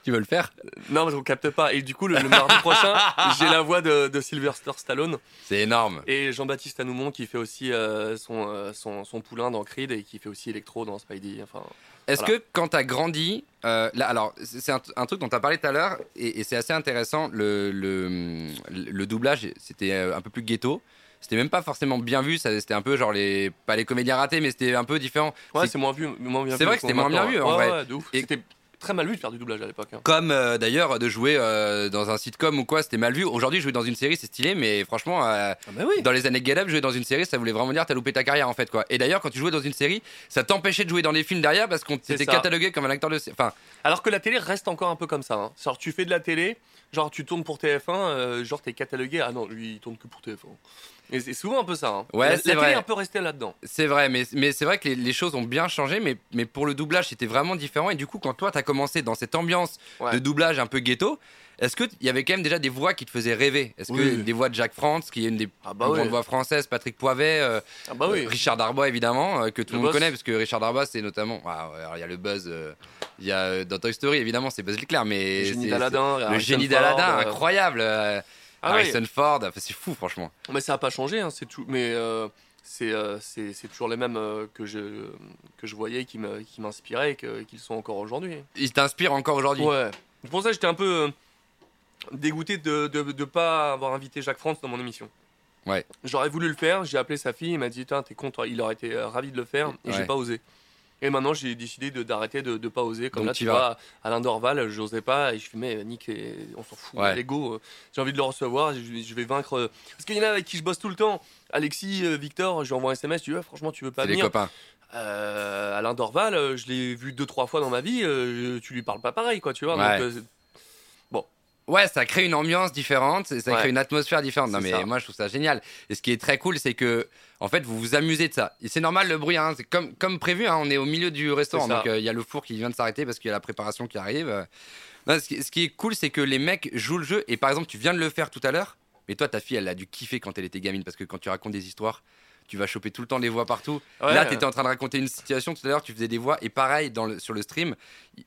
Tu veux le faire? Non, mais je ne capte pas. Et du coup, le, le mardi prochain, j'ai la voix de, de Sylvester Stallone. C'est énorme. Et Jean-Baptiste Anoumon qui fait aussi euh, son, euh, son, son poulain dans Creed et qui fait aussi Electro dans Spidey. Enfin, Est-ce voilà. que quand tu as grandi, euh, là, alors, c'est un, un truc dont tu as parlé tout à l'heure et, et c'est assez intéressant, le, le, le doublage, c'était un peu plus ghetto. C'était même pas forcément bien vu, ça, c'était un peu genre les pas les comédiens ratés, mais c'était un peu différent. Ouais, c'est, c'est moins vu. Moins bien c'est vu vrai que c'était moins bien vu en ouais, vrai. Ouais, de ouf. Et, c'était très mal vu de faire du doublage à l'époque. Hein. Comme euh, d'ailleurs de jouer euh, dans un sitcom ou quoi, c'était mal vu. Aujourd'hui, jouer dans une série, c'est stylé, mais franchement, euh, ah bah oui. dans les années Get Up, jouer dans une série, ça voulait vraiment dire t'as loupé ta carrière en fait quoi. Et d'ailleurs, quand tu jouais dans une série, ça t'empêchait de jouer dans les films derrière parce qu'on t'était catalogué comme un acteur de. Enfin, alors que la télé reste encore un peu comme ça. Hein. Genre tu fais de la télé, genre tu tournes pour T F un, euh, genre t'es catalogué. Ah non, lui il tourne que pour T F un. Et c'est souvent un peu ça. Hein. Ouais, la, c'est la vrai. Télé est un peu restée là-dedans. C'est vrai, mais, mais c'est vrai que les, les choses ont bien changé, mais, mais pour le doublage, c'était vraiment différent. Et du coup, quand toi, t'as commencé dans cette ambiance ouais. de doublage un peu ghetto, est-ce qu'il y avait quand même déjà des voix qui te faisaient rêver? Est-ce oui. que des voix de Jacques France, qui est une des ah bah plus oui. grandes voix françaises, Patrick Poivet, euh, ah bah oui. euh, Richard Darbois, évidemment, euh, que tout le, le monde boss. connaît, parce que Richard Darbois, c'est notamment. Il y a le buzz. Il euh, y a euh, dans Toy Story, évidemment, c'est Buzz l'éclair, mais. Le génie d'Aladin. Le génie d'Aladin, incroyable. Euh, Ah Harrison oui. Ford, c'est fou franchement. Mais ça n'a pas changé, hein, c'est tout. Mais euh, c'est, euh, c'est c'est toujours les mêmes euh, que je euh, que je voyais, qui me qui m'inspiraient, et que, qu'ils sont encore aujourd'hui. Ils t'inspirent encore aujourd'hui. Ouais. C'est pour ça que j'étais un peu euh, dégoûté de, de de pas avoir invité Jacques France dans mon émission. Ouais. J'aurais voulu le faire. J'ai appelé sa fille, il m'a dit tiens t'es con toi. Il aurait été euh, ravi de le faire et ouais. j'ai pas osé. Et maintenant, j'ai décidé de, d'arrêter de ne pas oser. Comme donc là, tu vas. vois, Alain Dorval, je n'osais pas. Et je suis, mais Nick, on s'en fout. Ouais. Allez, go. J'ai envie de le recevoir. Je, je vais vaincre. Parce qu'il y en a avec qui je bosse tout le temps. Alexis, Victor, je lui envoie un S M S. Tu veux, franchement, tu veux pas c'est venir. C'est les copains. Euh, Alain Dorval, je l'ai vu deux, trois fois dans ma vie. Je, tu lui parles pas pareil, quoi, tu vois. Ouais. Donc, euh, bon. Ouais, ça crée une ambiance différente, ça crée ouais. une atmosphère différente. Non, c'est mais ça. Moi, je trouve ça génial. Et ce qui est très cool, c'est que, en fait, vous vous amusez de ça. Et c'est normal, le bruit, hein, c'est comme, comme prévu, hein, on est au milieu du restaurant. Donc, il euh, y a le four qui vient de s'arrêter parce qu'il y a la préparation qui arrive. Non, ce, qui, ce qui est cool, c'est que les mecs jouent le jeu. Et par exemple, tu viens de le faire tout à l'heure. Mais toi, ta fille, elle a dû kiffer quand elle était gamine. Parce que quand tu racontes des histoires, tu vas choper tout le temps des voix partout. Ouais, là, tu étais en train de raconter une situation. Tout à l'heure, tu faisais des voix. Et pareil, dans le, sur le stream,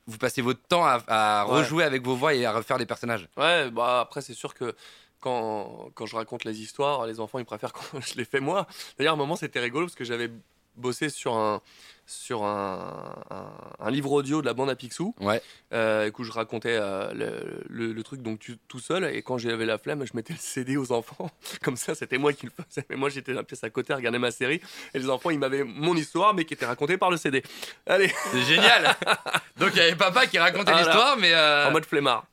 vous passez votre temps à, à ouais. rejouer avec vos voix et à refaire des personnages. Ouais, bah après, c'est sûr que quand, quand je raconte les histoires, les enfants, ils préfèrent quand je les fais moi. D'ailleurs, à un moment, c'était rigolo parce que j'avais bossé sur un, sur un, un, un livre audio de la bande à Picsou. Ouais. Euh, où je racontais euh, le, le, le truc donc, tu, tout seul. Et quand j'avais la flemme, je mettais le C D aux enfants. Comme ça, c'était moi qui le faisais. Mais moi, j'étais dans la pièce à côté, regardais ma série. Et les enfants, ils m'avaient mon histoire, mais qui était racontée par le C D. Allez. C'est génial. Donc, il y avait papa qui racontait ah, l'histoire, mais... Euh... en mode flemmard.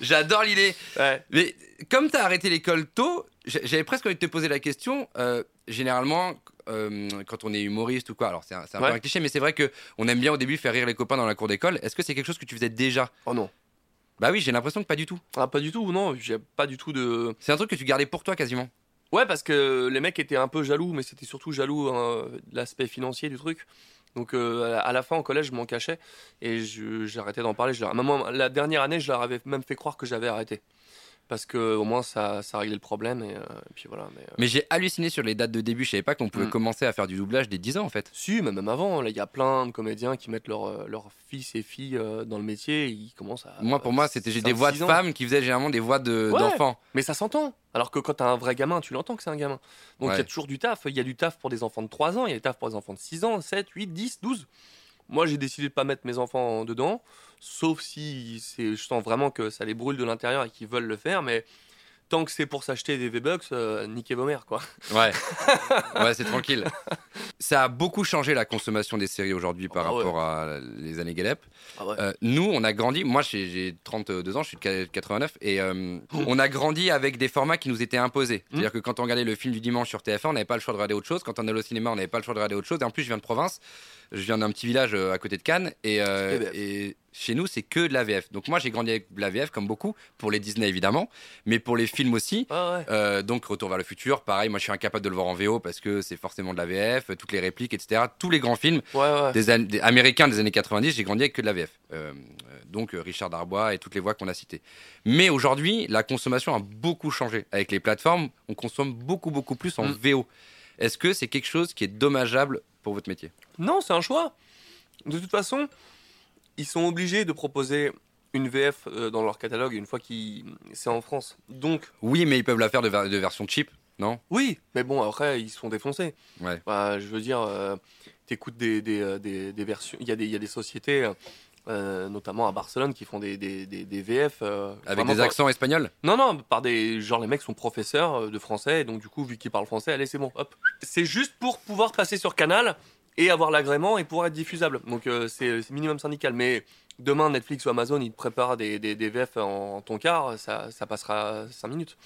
J'adore l'idée. Ouais. Mais comme tu as arrêté l'école tôt, j'avais presque envie de te poser la question. Euh, généralement... Euh, quand on est humoriste ou quoi, alors c'est un, c'est un ouais. peu un cliché, mais c'est vrai qu'on aime bien au début faire rire les copains dans la cour d'école. Est-ce que c'est quelque chose que tu faisais déjà ? Oh non. Bah oui, j'ai l'impression que pas du tout. Ah, pas du tout, non, j'ai pas du tout de... C'est un truc que tu gardais pour toi quasiment ? Ouais, parce que les mecs étaient un peu jaloux, mais c'était surtout jaloux hein, de l'aspect financier du truc. Donc euh, à la fin, au collège, je m'en cachais et je, j'arrêtais d'en parler. Je leur... Maman, la dernière année, je leur avais même fait croire que j'avais arrêté. Parce qu'au moins, ça, ça réglait le problème. Et, euh, et puis voilà, mais, euh... mais j'ai halluciné sur les dates de début. Je ne savais pas qu'on pouvait mmh. commencer à faire du doublage dès dix ans, en fait. Si, mais même avant. Il y a plein de comédiens qui mettent leurs leur fils et filles euh, dans le métier. Et ils commencent à... Moi, pour euh, moi, c'était cinq, des voix de femmes qui faisaient généralement des voix de, ouais, d'enfants. Mais ça s'entend. Alors que quand tu as un vrai gamin, tu l'entends que c'est un gamin. Donc, il ouais. y a toujours du taf. Il y a du taf pour des enfants de trois ans. Il y a du taf pour des enfants de six ans, sept, huit, dix, douze. Moi, j'ai décidé de ne pas mettre mes enfants dedans, sauf si c'est, je sens vraiment que ça les brûle de l'intérieur et qu'ils veulent le faire, mais tant que c'est pour s'acheter des V-Bucks, euh, niquez vos mères, quoi. Ouais, ouais, c'est tranquille. Ça a beaucoup changé la consommation des séries aujourd'hui par ah, rapport ouais. à les années Galep. Ah, ouais. euh, nous, on a grandi, moi j'ai, j'ai trente-deux ans, je suis de quatre-vingt-neuf, et euh, on a grandi avec des formats qui nous étaient imposés. C'est-à-dire que quand on regardait le film du dimanche sur T F un, on n'avait pas le choix de regarder autre chose. Quand on allait au cinéma, on n'avait pas le choix de regarder autre chose. Et en plus, je viens de province. Je viens d'un petit village à côté de Cannes et, euh, et chez nous, c'est que de l'A V F. Donc moi, j'ai grandi avec de l'A V F comme beaucoup, pour les Disney évidemment, mais pour les films aussi. Ah ouais. euh, donc Retour vers le futur, pareil, moi je suis incapable de le voir en V O parce que c'est forcément de l'A V F, toutes les répliques, et cetera. Tous les grands films ouais, ouais. Des an- des américains des années quatre-vingt-dix, j'ai grandi avec que de l'A V F. Euh, donc Richard Darbois et toutes les voix qu'on a citées. Mais aujourd'hui, la consommation a beaucoup changé. Avec les plateformes, on consomme beaucoup, beaucoup plus en mmh. V O. Est-ce que c'est quelque chose qui est dommageable pour votre métier ? Non, c'est un choix. De toute façon, ils sont obligés de proposer une V F dans leur catalogue une fois que c'est en France. Donc, oui, mais ils peuvent la faire de, ver- de version cheap, non ? Oui, mais bon, après, ils se font défoncer. Ouais. Bah, je veux dire, euh, t'écoutes des, des, des, des versions... Il y, y a des sociétés, euh, notamment à Barcelone, qui font des, des, des, des V F... Euh, avec des par... accents espagnols ? Non, non, par des... genre les mecs sont professeurs de français, donc du coup, vu qu'ils parlent français, allez, c'est bon, hop. C'est juste pour pouvoir passer sur Canal... et avoir l'agrément et pouvoir être diffusable. Donc euh, c'est, c'est minimum syndical. Mais demain, Netflix ou Amazon, ils te préparent des, des, des V F en, en toncard, ça, ça passera cinq minutes.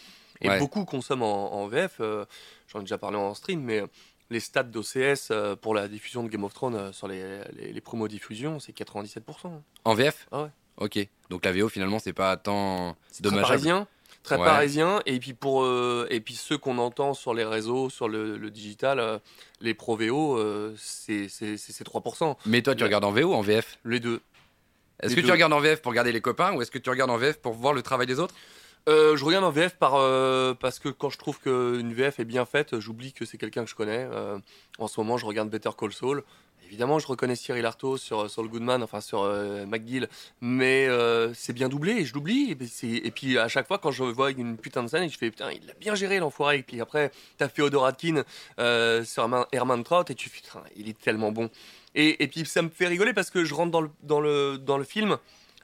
Et ouais. beaucoup consomment en, en V F, euh, j'en ai déjà parlé en stream, mais les stats d'O C S euh, pour la diffusion de Game of Thrones euh, sur les, les, les promos diffusion, c'est quatre-vingt-dix-sept pour cent. En V F ? Ah ouais. Ok, donc la V O finalement, c'est pas tant c'est dommageable. Très parisien, très ouais. parisien. Et puis, pour, euh, et puis ceux qu'on entend sur les réseaux, sur le, le digital... Euh, les pro V O, euh, c'est, c'est, c'est trois pour cent. Mais toi, tu mais... regardes en V O ou en V F ? Les deux. Est-ce les que deux. Tu regardes en V F pour regarder les copains ou est-ce que tu regardes en V F pour voir le travail des autres ? euh, Je regarde en V F par, euh, parce que quand je trouve qu'une V F est bien faite, j'oublie que c'est quelqu'un que je connais. Euh, en ce moment, je regarde Better Call Saul. Évidemment, je reconnais Cyril Arthaud sur Saul Goodman, enfin sur euh, McGill, mais euh, c'est bien doublé et je l'oublie. Et, et puis à chaque fois, quand je vois une putain de scène, je fais putain, il l'a bien géré l'enfoiré. Et puis après, t'as Féodor Atkin euh, sur Herman Traut et tu fais putain, il est tellement bon. Et, et puis ça me fait rigoler parce que je rentre dans le, dans le, dans le film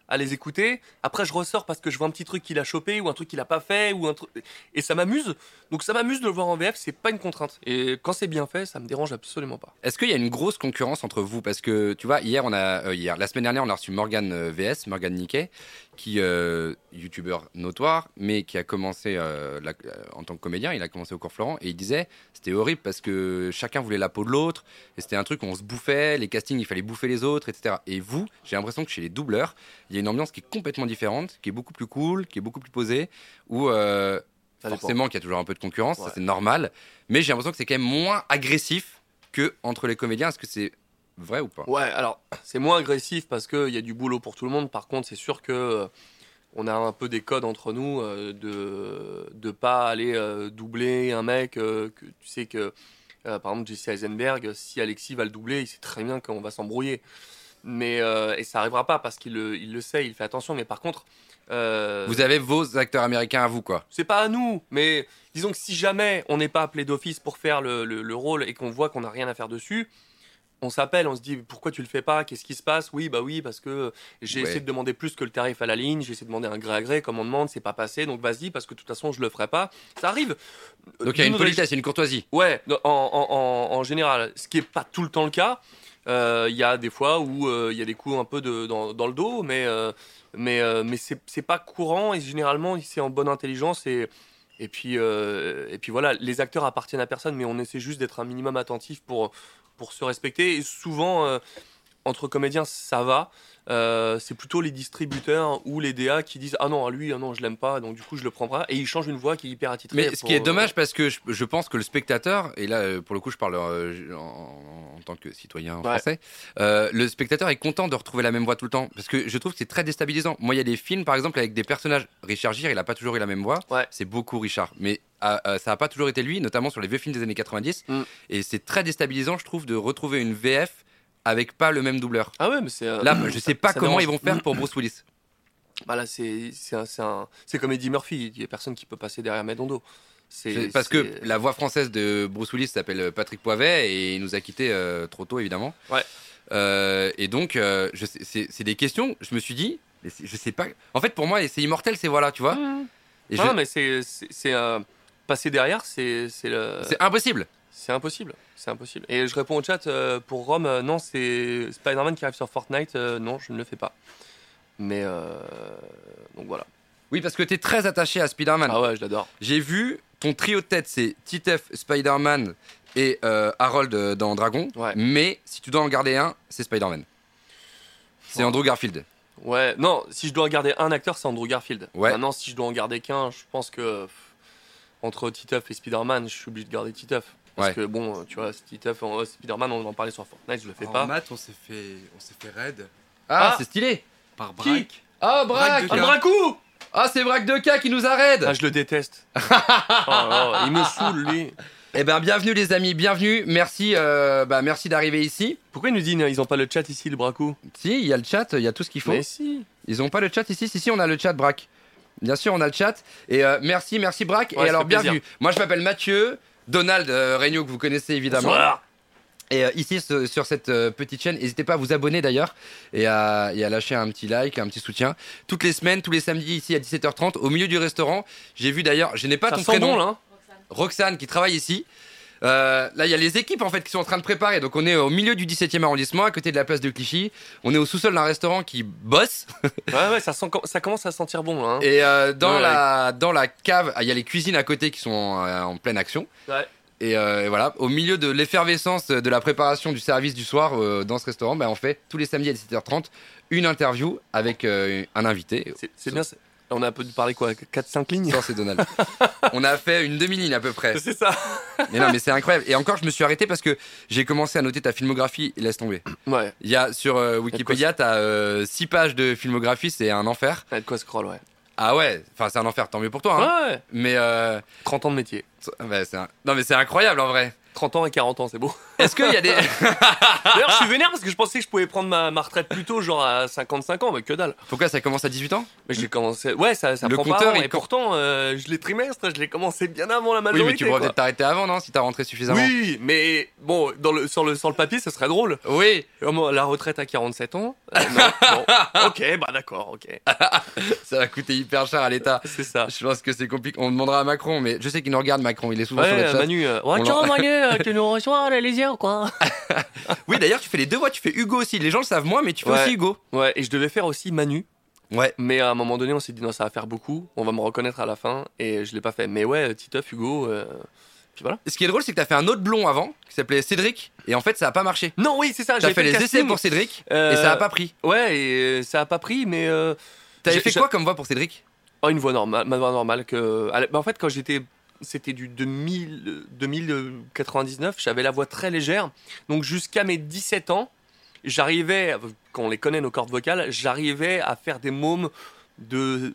à les écouter. Après, je ressors parce que je vois un petit truc qu'il a chopé ou un truc qu'il a pas fait ou un truc, et ça m'amuse. Donc ça m'amuse de le voir en V F, c'est pas une contrainte. Et quand c'est bien fait, ça me dérange absolument pas. Est-ce qu'il y a une grosse concurrence entre vous ? Parce que tu vois, hier on a euh, hier la semaine dernière, on a reçu Morgane euh, V S, Morgane Niquet, qui euh, youtubeur notoire, mais qui a commencé euh, la, euh, en tant que comédien, il a commencé au Cours Florent et il disait c'était horrible parce que chacun voulait la peau de l'autre et c'était un truc où on se bouffait, les castings, il fallait bouffer les autres, et cetera. Et vous, j'ai l'impression que chez les doubleurs, il y a une ambiance qui est complètement différente, qui est beaucoup plus cool, qui est beaucoup plus posée, où euh, forcément qu'il y a toujours un peu de concurrence, ouais. Ça c'est normal, mais j'ai l'impression que c'est quand même moins agressif qu'entre les comédiens. Est-ce que c'est vrai ou pas ? Ouais, alors c'est moins agressif parce qu'il y a du boulot pour tout le monde. Par contre, c'est sûr que euh, on a un peu des codes entre nous euh, de de pas aller euh, doubler un mec euh, que tu sais que euh, par exemple Jesse Eisenberg, si Alexis va le doubler, il sait très bien qu'on va s'embrouiller. Mais euh, et ça arrivera pas parce qu'il le, il le sait, il fait attention. Mais par contre, euh, vous avez vos acteurs américains à vous, quoi. C'est pas à nous, mais disons que si jamais on n'est pas appelé d'office pour faire le, le, le rôle et qu'on voit qu'on n'a rien à faire dessus, on s'appelle, on se dit pourquoi tu le fais pas, qu'est-ce qui se passe ? Oui, bah oui, parce que j'ai ouais. essayé de demander plus que le tarif à la ligne, j'ai essayé de demander un gré à gré, comme on demande, c'est pas passé, donc vas-y, parce que de toute façon je le ferai pas. Ça arrive. Donc il y a une politesse, une courtoisie. Ouais, en, en, en, en général, ce qui est pas tout le temps le cas. Il euh, y a des fois où il euh, y a des coups un peu de, dans, dans le dos, mais, euh, mais, euh, mais c'est, c'est pas courant et généralement c'est en bonne intelligence. Et, et, puis, euh, et puis voilà, les acteurs appartiennent à personne, mais on essaie juste d'être un minimum attentif pour, pour se respecter. Et souvent, euh, entre comédiens, ça va. Euh, c'est plutôt les distributeurs ou les D A qui disent ah non, lui, ah non, je l'aime pas, donc du coup je le prends pas, et ils changent une voix qui est hyper attitrée. Mais ce pour... qui est dommage parce que je, je pense que le spectateur, et là pour le coup je parle euh, en, en tant que citoyen ouais. français, euh, le spectateur est content de retrouver la même voix tout le temps parce que je trouve que c'est très déstabilisant. Moi il y a des films par exemple avec des personnages, Richard Gere il a pas toujours eu la même voix, ouais. c'est beaucoup Richard, mais à, euh, ça a pas toujours été lui, notamment sur les vieux films des années quatre-vingt-dix, mm. et c'est très déstabilisant je trouve de retrouver une V F avec pas le même doubleur. Ah ouais, mais c'est euh, là, je sais pas comment dérange. Ils vont faire pour Bruce Willis. Bah là, c'est c'est un, c'est, un, c'est comme Eddie Murphy. Il y a personne qui peut passer derrière Medondo. C'est, c'est parce c'est... que la voix française de Bruce Willis s'appelle Patrick Poivet et il nous a quitté euh, trop tôt évidemment. Ouais. Euh, et donc, euh, je sais, c'est, c'est des questions. Je me suis dit, mais je sais pas. En fait, pour moi, c'est immortel ces voix-là, tu vois. Mmh. Et non, je... mais c'est c'est, c'est euh, passer derrière, c'est c'est le. C'est impossible. C'est impossible, c'est impossible. Et je réponds au chat, euh, pour Rome, euh, non, c'est Spider-Man qui arrive sur Fortnite, euh, non, je ne le fais pas. Mais, euh, donc voilà. Oui, parce que t'es très attaché à Spider-Man. Ah ouais, je l'adore. J'ai vu, ton trio de tête, c'est Titeuf, Spider-Man et euh, Harold dans Dragon. Ouais. Mais si tu dois en garder un, c'est Spider-Man. C'est Andrew Garfield. Ouais, non, si je dois en garder un acteur, c'est Andrew Garfield. Ouais. Maintenant, si je dois en garder qu'un, je pense que... Pff, entre Titeuf et Spider-Man, je suis obligé de garder Titeuf. Parce ouais. que bon, tu vois, Titeuf, en, Spider-Man, on en parlait sur Fortnite, je le fais en pas. En maths, on s'est fait, on s'est fait raid. Ah, ah, c'est stylé. Par Braque. Ah, oh, Braque. Un Bracou. Ah, c'est Braque de K qui nous a raid. Ah, je le déteste. oh, oh, il me saoule, lui. Eh ben, bienvenue les amis, bienvenue. Merci, euh, bah, merci d'arriver ici. Pourquoi ils nous disent ils ont pas le chat ici, le Bracou ? Si, il y a le chat, il y a tout ce qu'il faut. Mais si. Ils ont pas le chat ici, si, si, on a le chat, Braque. Bien sûr, on a le chat. Et euh, merci, merci, Braque. Ouais, et alors, bienvenue. Moi, je m'appelle Mathieu. Donald euh, Reignoux que vous connaissez évidemment. Bonsoir. Et euh, ici ce, sur cette euh, petite chaîne, n'hésitez pas à vous abonner d'ailleurs et à, et à lâcher un petit like, un petit soutien. Toutes les semaines, tous les samedis ici à dix-sept heures trente au milieu du restaurant. J'ai vu d'ailleurs, je n'ai pas ça ton prénom, bon, là. Roxane. Roxane qui travaille ici. Euh, là il y a les équipes en fait qui sont en train de préparer. Donc on est au milieu du dix-septième arrondissement, à côté de la place de Clichy. On est au sous-sol d'un restaurant qui bosse. Ouais ouais, ça, sent, ça commence à sentir bon là, hein. Et euh, dans, ouais, la, ouais. dans la cave, il y a les cuisines à côté qui sont en, en pleine action. Ouais. Et, euh, et voilà, au milieu de l'effervescence de la préparation du service du soir euh, dans ce restaurant, bah, on fait tous les samedis à dix-sept heures trente une interview avec euh, un invité. C'est, c'est bien. C'est... On a parlé quoi, quatre cinq lignes ? Non, c'est Donald. On a fait une demi-ligne à peu près. C'est ça. Mais non, mais c'est incroyable. Et encore, je me suis arrêté parce que j'ai commencé à noter ta filmographie. Laisse tomber. Ouais. Il y a sur euh, Wikipédia, t'as euh, six pages de filmographie, c'est un enfer. T'as de quoi scroll, ouais. Ah ouais, enfin c'est un enfer, tant mieux pour toi. Hein. Ouais. Mais. Euh... trente ans de métier. Bah, c'est un... Non, mais c'est incroyable en vrai. trente ans et quarante ans, c'est beau. Est-ce qu'il y a des... D'ailleurs, je suis vénère parce que je pensais que je pouvais prendre ma, ma retraite plus tôt, genre à cinquante-cinq ans, mais que dalle. Pourquoi ça commence à dix-huit ans? Mais j'ai commencé... Ouais, ça, ça le prend compteur, pas avant, et com... pourtant, euh, je l'ai trimestre, je l'ai commencé bien avant la majorité. Oui, mais tu pourrais peut-être t'arrêter avant, non? Si t'as rentré suffisamment. Oui, mais bon, dans le, sur, le, sur le papier, ça serait drôle. Oui. La retraite à quarante-sept ans euh, non, bon. Ok, bah d'accord, ok. Ça va coûter hyper cher à l'État. C'est ça. Je pense que c'est compliqué. On demandera à Macron, mais je sais qu'il nous regarde, Macron, il est souvent ouais, sur les chats. Manu, euh... ouais, tiens, Manu, tu nous reçois les lésions, quoi. Oui, d'ailleurs, tu fais les deux voix, tu fais Hugo aussi. Les gens le savent moins, mais tu fais ouais. aussi Hugo. Ouais, et je devais faire aussi Manu. Ouais. Mais à un moment donné, on s'est dit, non, ça va faire beaucoup, on va me reconnaître à la fin, et je l'ai pas fait. Mais ouais, Titeuf, Hugo. Euh... Voilà. Ce qui est drôle, c'est que t'as fait un autre blond avant qui s'appelait Cédric, et en fait ça a pas marché. Non, oui, c'est ça. T'as j'ai fait, fait les casting. essais pour Cédric euh... et ça a pas pris. Ouais, et ça a pas pris, mais euh... t'avais fait j'ai... quoi comme voix pour Cédric? Oh, une voix normale, ma voix normale que. Bah, en fait, quand j'étais, c'était du deux mille, deux mille quatre-vingt-dix-neuf, j'avais la voix très légère, donc jusqu'à mes dix-sept ans, j'arrivais, quand on les connaît nos cordes vocales, j'arrivais à faire des mômes de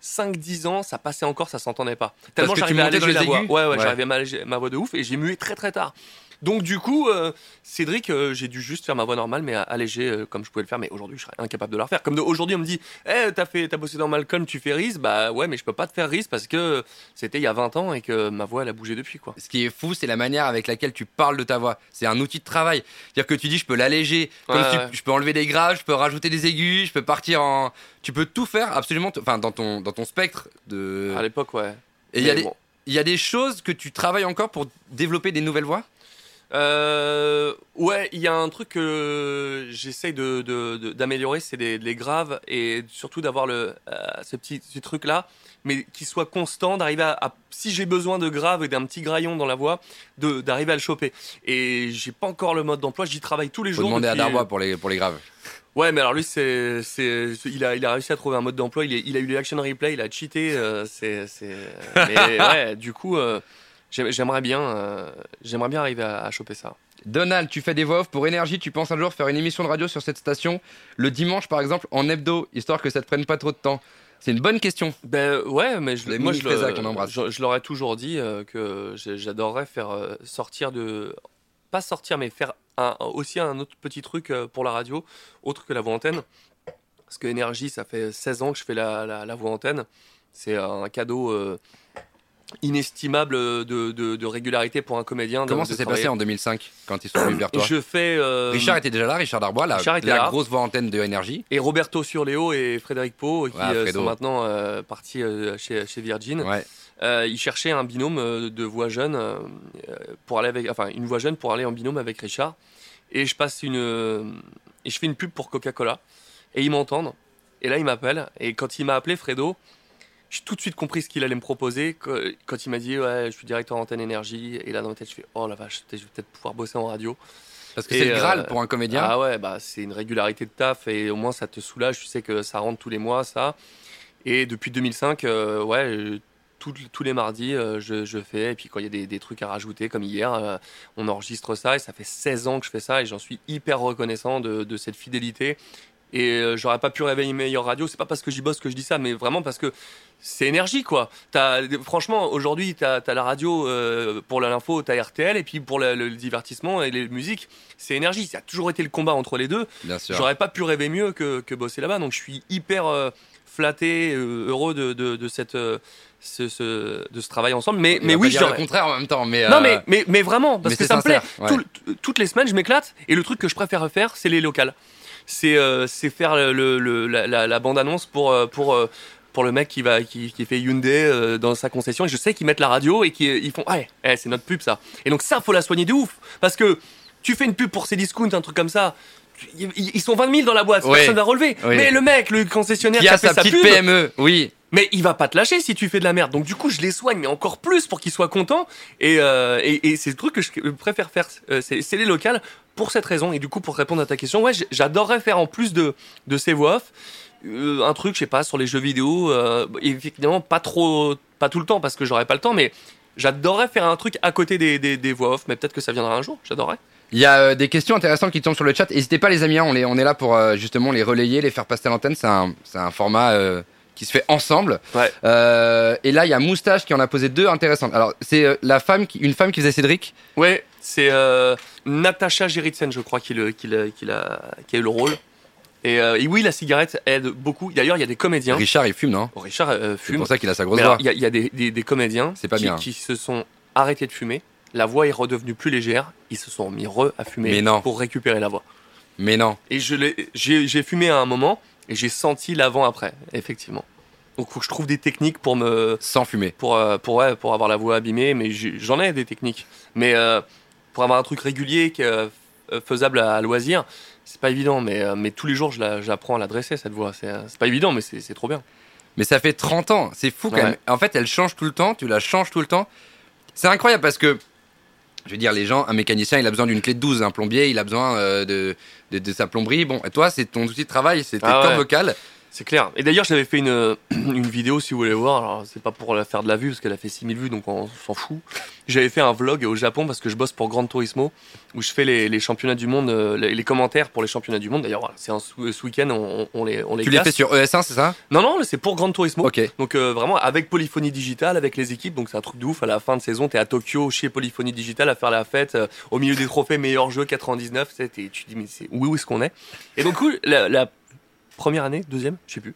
cinq dix ans, ça passait encore, ça s'entendait pas. Tellement j'arrivais à alléger la voix. Ouais, ouais, ouais, j'arrivais à alléger ma voix de ouf et j'ai mué très très tard. Donc du coup, euh, Cédric, euh, j'ai dû juste faire ma voix normale mais alléger euh, comme je pouvais le faire. Mais aujourd'hui, je serais incapable de la refaire. Comme de, aujourd'hui, on me dit, eh, t'as fait, t'as bossé dans Malcolm, tu fais Ris. Bah ouais, mais je peux pas te faire Ris parce que c'était il y a vingt ans et que ma voix elle a bougé depuis quoi. Ce qui est fou, c'est la manière avec laquelle tu parles de ta voix. C'est un outil de travail. C'est-à-dire que tu dis, je peux l'alléger, comme ouais, tu, ouais. je peux enlever des graves, je peux rajouter des aigus, je peux partir en, tu peux tout faire absolument, t... enfin dans ton dans ton spectre de. À l'époque, ouais. Et il y a des, bon. il y a des choses que tu travailles encore pour développer des nouvelles voix. Euh, ouais, il y a un truc que j'essaye de, de, de, d'améliorer, c'est des, les graves et surtout d'avoir le, euh, ce petit ce truc-là, mais qui soit constant, d'arriver à, à, si j'ai besoin de graves et d'un petit graillon dans la voix, de, d'arriver à le choper. Et j'ai pas encore le mode d'emploi, j'y travaille tous les jours. Faut demander depuis... à Darbois pour les, pour les graves. Ouais, mais alors lui, c'est, c'est, il a, il a réussi à trouver un mode d'emploi, il, est, il a eu les action replay, il a cheaté, euh, c'est, c'est, mais ouais, du coup... Euh, J'aimerais bien, euh, j'aimerais bien arriver à, à choper ça. Donald, tu fais des voix off pour Énergie, tu penses un jour faire une émission de radio sur cette station, le dimanche par exemple, en hebdo, histoire que ça te prenne pas trop de temps. C'est une bonne question. Ben ouais, mais je, moi je, le, qu'on embrasse. je, je leur ai toujours dit euh, que j'adorerais faire euh, sortir de... Pas sortir, mais faire un, aussi un autre petit truc euh, pour la radio, autre que la voix antenne. Parce que Énergie, ça fait seize ans que je fais la, la, la voix antenne. C'est un cadeau... Euh, inestimable de, de, de régularité pour un comédien. Comment de, ça de s'est travailler. Passé en deux mille cinq quand ils sont venus vers toi? Je fais, euh, Richard était déjà là, Richard Darbois, la, Richard la là. grosse voix antenne de Énergie. Et Roberto Surléo et Frédéric Pau, qui ouais, euh, sont maintenant euh, partis euh, chez, chez Virgin. Ouais. Euh, ils cherchaient un binôme euh, de voix jeune, euh, pour aller avec, enfin une voix jeune pour aller en binôme avec Richard. Et je passe une, euh, et je fais une pub pour Coca-Cola. Et ils m'entendent. Et là ils m'appellent. Et quand il m'a appelé, Fredo, j'ai tout de suite compris ce qu'il allait me proposer. Quand il m'a dit ouais, je suis directeur antenne Énergie, et là dans ma tête je fais oh la vache, je vais peut-être pouvoir bosser en radio. Parce que et c'est le Graal euh, pour un comédien. Ah ouais, bah c'est une régularité de taf et au moins ça te soulage, tu sais que ça rentre tous les mois ça. Et depuis deux mille cinq, euh, ouais, tout, tous les mardis euh, je, je fais, et puis quand il y a des, des trucs à rajouter comme hier, euh, on enregistre ça et ça fait seize ans que je fais ça et j'en suis hyper reconnaissant de, de cette fidélité. Et j'aurais pas pu rêver une meilleure radio, c'est pas parce que j'y bosse que je dis ça, mais vraiment parce que c'est Énergie quoi. T'as, franchement, aujourd'hui, t'as, t'as la radio euh, pour l'info, t'as R T L, et puis pour le, le divertissement et les musiques, c'est Énergie. Ça a toujours été le combat entre les deux. Bien sûr. J'aurais pas pu rêver mieux que, que bosser là-bas, donc je suis hyper euh, flatté, euh, heureux de, de, de cette. Euh, Ce, ce, de ce travail ensemble, mais, mais oui, je dirais le contraire en même temps. Mais non, euh... mais, mais, mais vraiment, parce mais que ça sincère, me plaît. Ouais. Tout, toutes les semaines, je m'éclate, et le truc que je préfère faire, c'est les locales. C'est, euh, c'est faire le, le, la, la, la bande-annonce pour, pour, pour le mec qui, va, qui, qui fait Hyundai euh, dans sa concession, et je sais qu'ils mettent la radio et qu'ils font ah, eh, c'est notre pub ça. Et donc, ça, faut la soigner de ouf, parce que tu fais une pub pour Cdiscount, un truc comme ça. Ils sont vingt mille dans la boîte, oui. Personne va relever. Oui. Mais le mec, le concessionnaire qui a, qui a fait sa, sa petite pub, P M E, oui. Mais il va pas te lâcher si tu fais de la merde. Donc du coup, je les soigne, mais encore plus pour qu'ils soient contents. Et, euh, et, et c'est le truc que je préfère faire. C'est, c'est les locales pour cette raison. Et du coup, pour répondre à ta question, ouais, j'adorerais faire en plus de de ces voix off euh, un truc, je sais pas, sur les jeux vidéo. Euh, effectivement, pas trop, pas tout le temps parce que j'aurais pas le temps. Mais j'adorerais faire un truc à côté des des, des voix off. Mais peut-être que ça viendra un jour. J'adorerais. Il y a euh, des questions intéressantes qui tombent sur le chat. N'hésitez pas les amis, hein, on, les, on est là pour euh, justement les relayer, les faire passer à l'antenne. C'est un, c'est un format euh, qui se fait ensemble. Ouais. Euh, et là, il y a Moustache qui en a posé deux intéressantes. Alors, c'est euh, la femme qui, une femme qui faisait Cédric. Ouais. C'est euh, Natacha Géritsen, je crois, qui, le, qui, le, qui, l'a, qui a eu le rôle. Et, euh, et oui, la cigarette aide beaucoup. D'ailleurs, il y a des comédiens. Richard, il fume, non ? Richard euh, fume. C'est pour ça qu'il a sa grosse voix. Il y, y a des, des, des comédiens c'est pas qui, bien. qui se sont arrêtés de fumer. La voix est redevenue plus légère. Ils se sont mis re à fumer pour récupérer la voix. Mais non. Et je l'ai, j'ai, j'ai fumé à un moment et j'ai senti l'avant-après, effectivement. Donc, faut que je trouve des techniques pour me. Sans fumer. Pour, euh, pour, ouais, pour avoir la voix abîmée. Mais j'en ai des techniques. Mais euh, pour avoir un truc régulier, euh, faisable à, à loisir. C'est pas évident, mais, euh, mais tous les jours, je, la, je l'apprends à la dresser, cette voix. C'est, euh, c'est pas évident, mais c'est, c'est trop bien. Mais ça fait trente ans, c'est fou quand ouais. même. En fait, elle change tout le temps, tu la changes tout le temps. C'est incroyable parce que, je veux dire, les gens, un mécanicien, il a besoin d'une clé de douze, un plombier, il a besoin euh, de, de, de sa plomberie. Bon, toi, c'est ton outil de travail, c'est tes ah cordes ouais. vocales. C'est clair. Et d'ailleurs, j'avais fait une, une vidéo, si vous voulez voir. Alors, c'est pas pour la faire de la vue, parce qu'elle a fait six mille vues, donc on s'en fout. J'avais fait un vlog au Japon, parce que je bosse pour Grand Turismo, où je fais les, les championnats du monde, les, les commentaires pour les championnats du monde. D'ailleurs, c'est un, ce week-end, on, on les on les. Tu les fais sur E S un, c'est ça ? Non, non, c'est pour Grand Turismo. Okay. Donc euh, vraiment, avec Polyphony Digital, avec les équipes, donc c'est un truc de ouf. À la fin de saison, t'es à Tokyo, chez Polyphony Digital, à faire la fête, euh, au milieu des trophées, meilleur jeu, quatre-vingt-dix-neuf, tu te dis, mais c'est, où, où est-ce qu'on est ? Et donc, la... la première année, deuxième, je sais plus.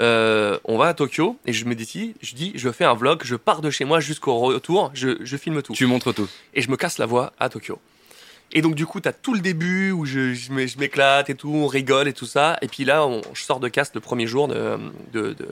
Euh, on va à Tokyo et je me dis, je dis, je fais un vlog, je pars de chez moi jusqu'au retour, je, je filme tout. Tu montres tout. Et je me casse la voix à Tokyo. Et donc du coup, t'as tout le début où je, je m'éclate et tout, on rigole et tout ça. Et puis là, on, je sors de casse le premier jour de, de, de,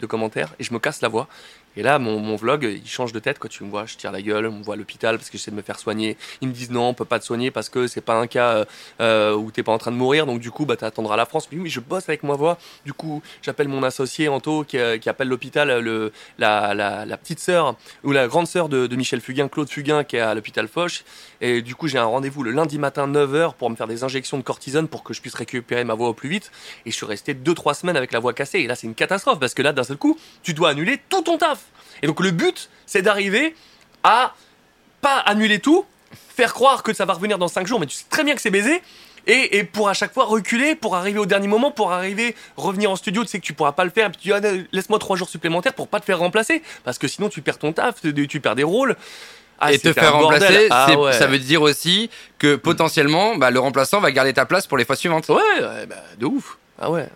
de commentaires et je me casse la voix. Et là, mon, mon vlog, il change de tête. Quand tu me vois, je tire la gueule, on me voit à l'hôpital parce que j'essaie de me faire soigner. Ils me disent non, on peut pas te soigner parce que c'est pas un cas euh, où t'es pas en train de mourir. Donc du coup, bah t'attendras la France. Mais oui, mais je bosse avec ma voix. Du coup, j'appelle mon associé Anto qui, euh, qui appelle l'hôpital, le, la, la, la petite sœur ou la grande sœur de, de Michel Fugain, Claude Fugain, qui est à l'hôpital Foch. Et du coup, j'ai un rendez-vous le lundi matin neuf heures pour me faire des injections de cortisone pour que je puisse récupérer ma voix au plus vite. Et je suis resté deux trois semaines avec la voix cassée. Et là, c'est une catastrophe parce que là, d'un seul coup, tu dois annuler tout ton taf. Et donc le but, c'est d'arriver à pas annuler tout, faire croire que ça va revenir dans cinq jours, mais tu sais très bien que c'est baisé, et, et pour à chaque fois reculer, pour arriver au dernier moment, pour arriver, revenir en studio, tu sais que tu pourras pas le faire, et puis tu dis ah, laisse-moi trois jours supplémentaires pour pas te faire remplacer, parce que sinon tu perds ton taf, tu, tu perds des rôles. Ah, et te faire remplacer, ah, c'est, ouais. ça veut dire aussi que potentiellement, bah, le remplaçant va garder ta place pour les fois suivantes. Ouais, ouais bah, de ouf, ah ouais.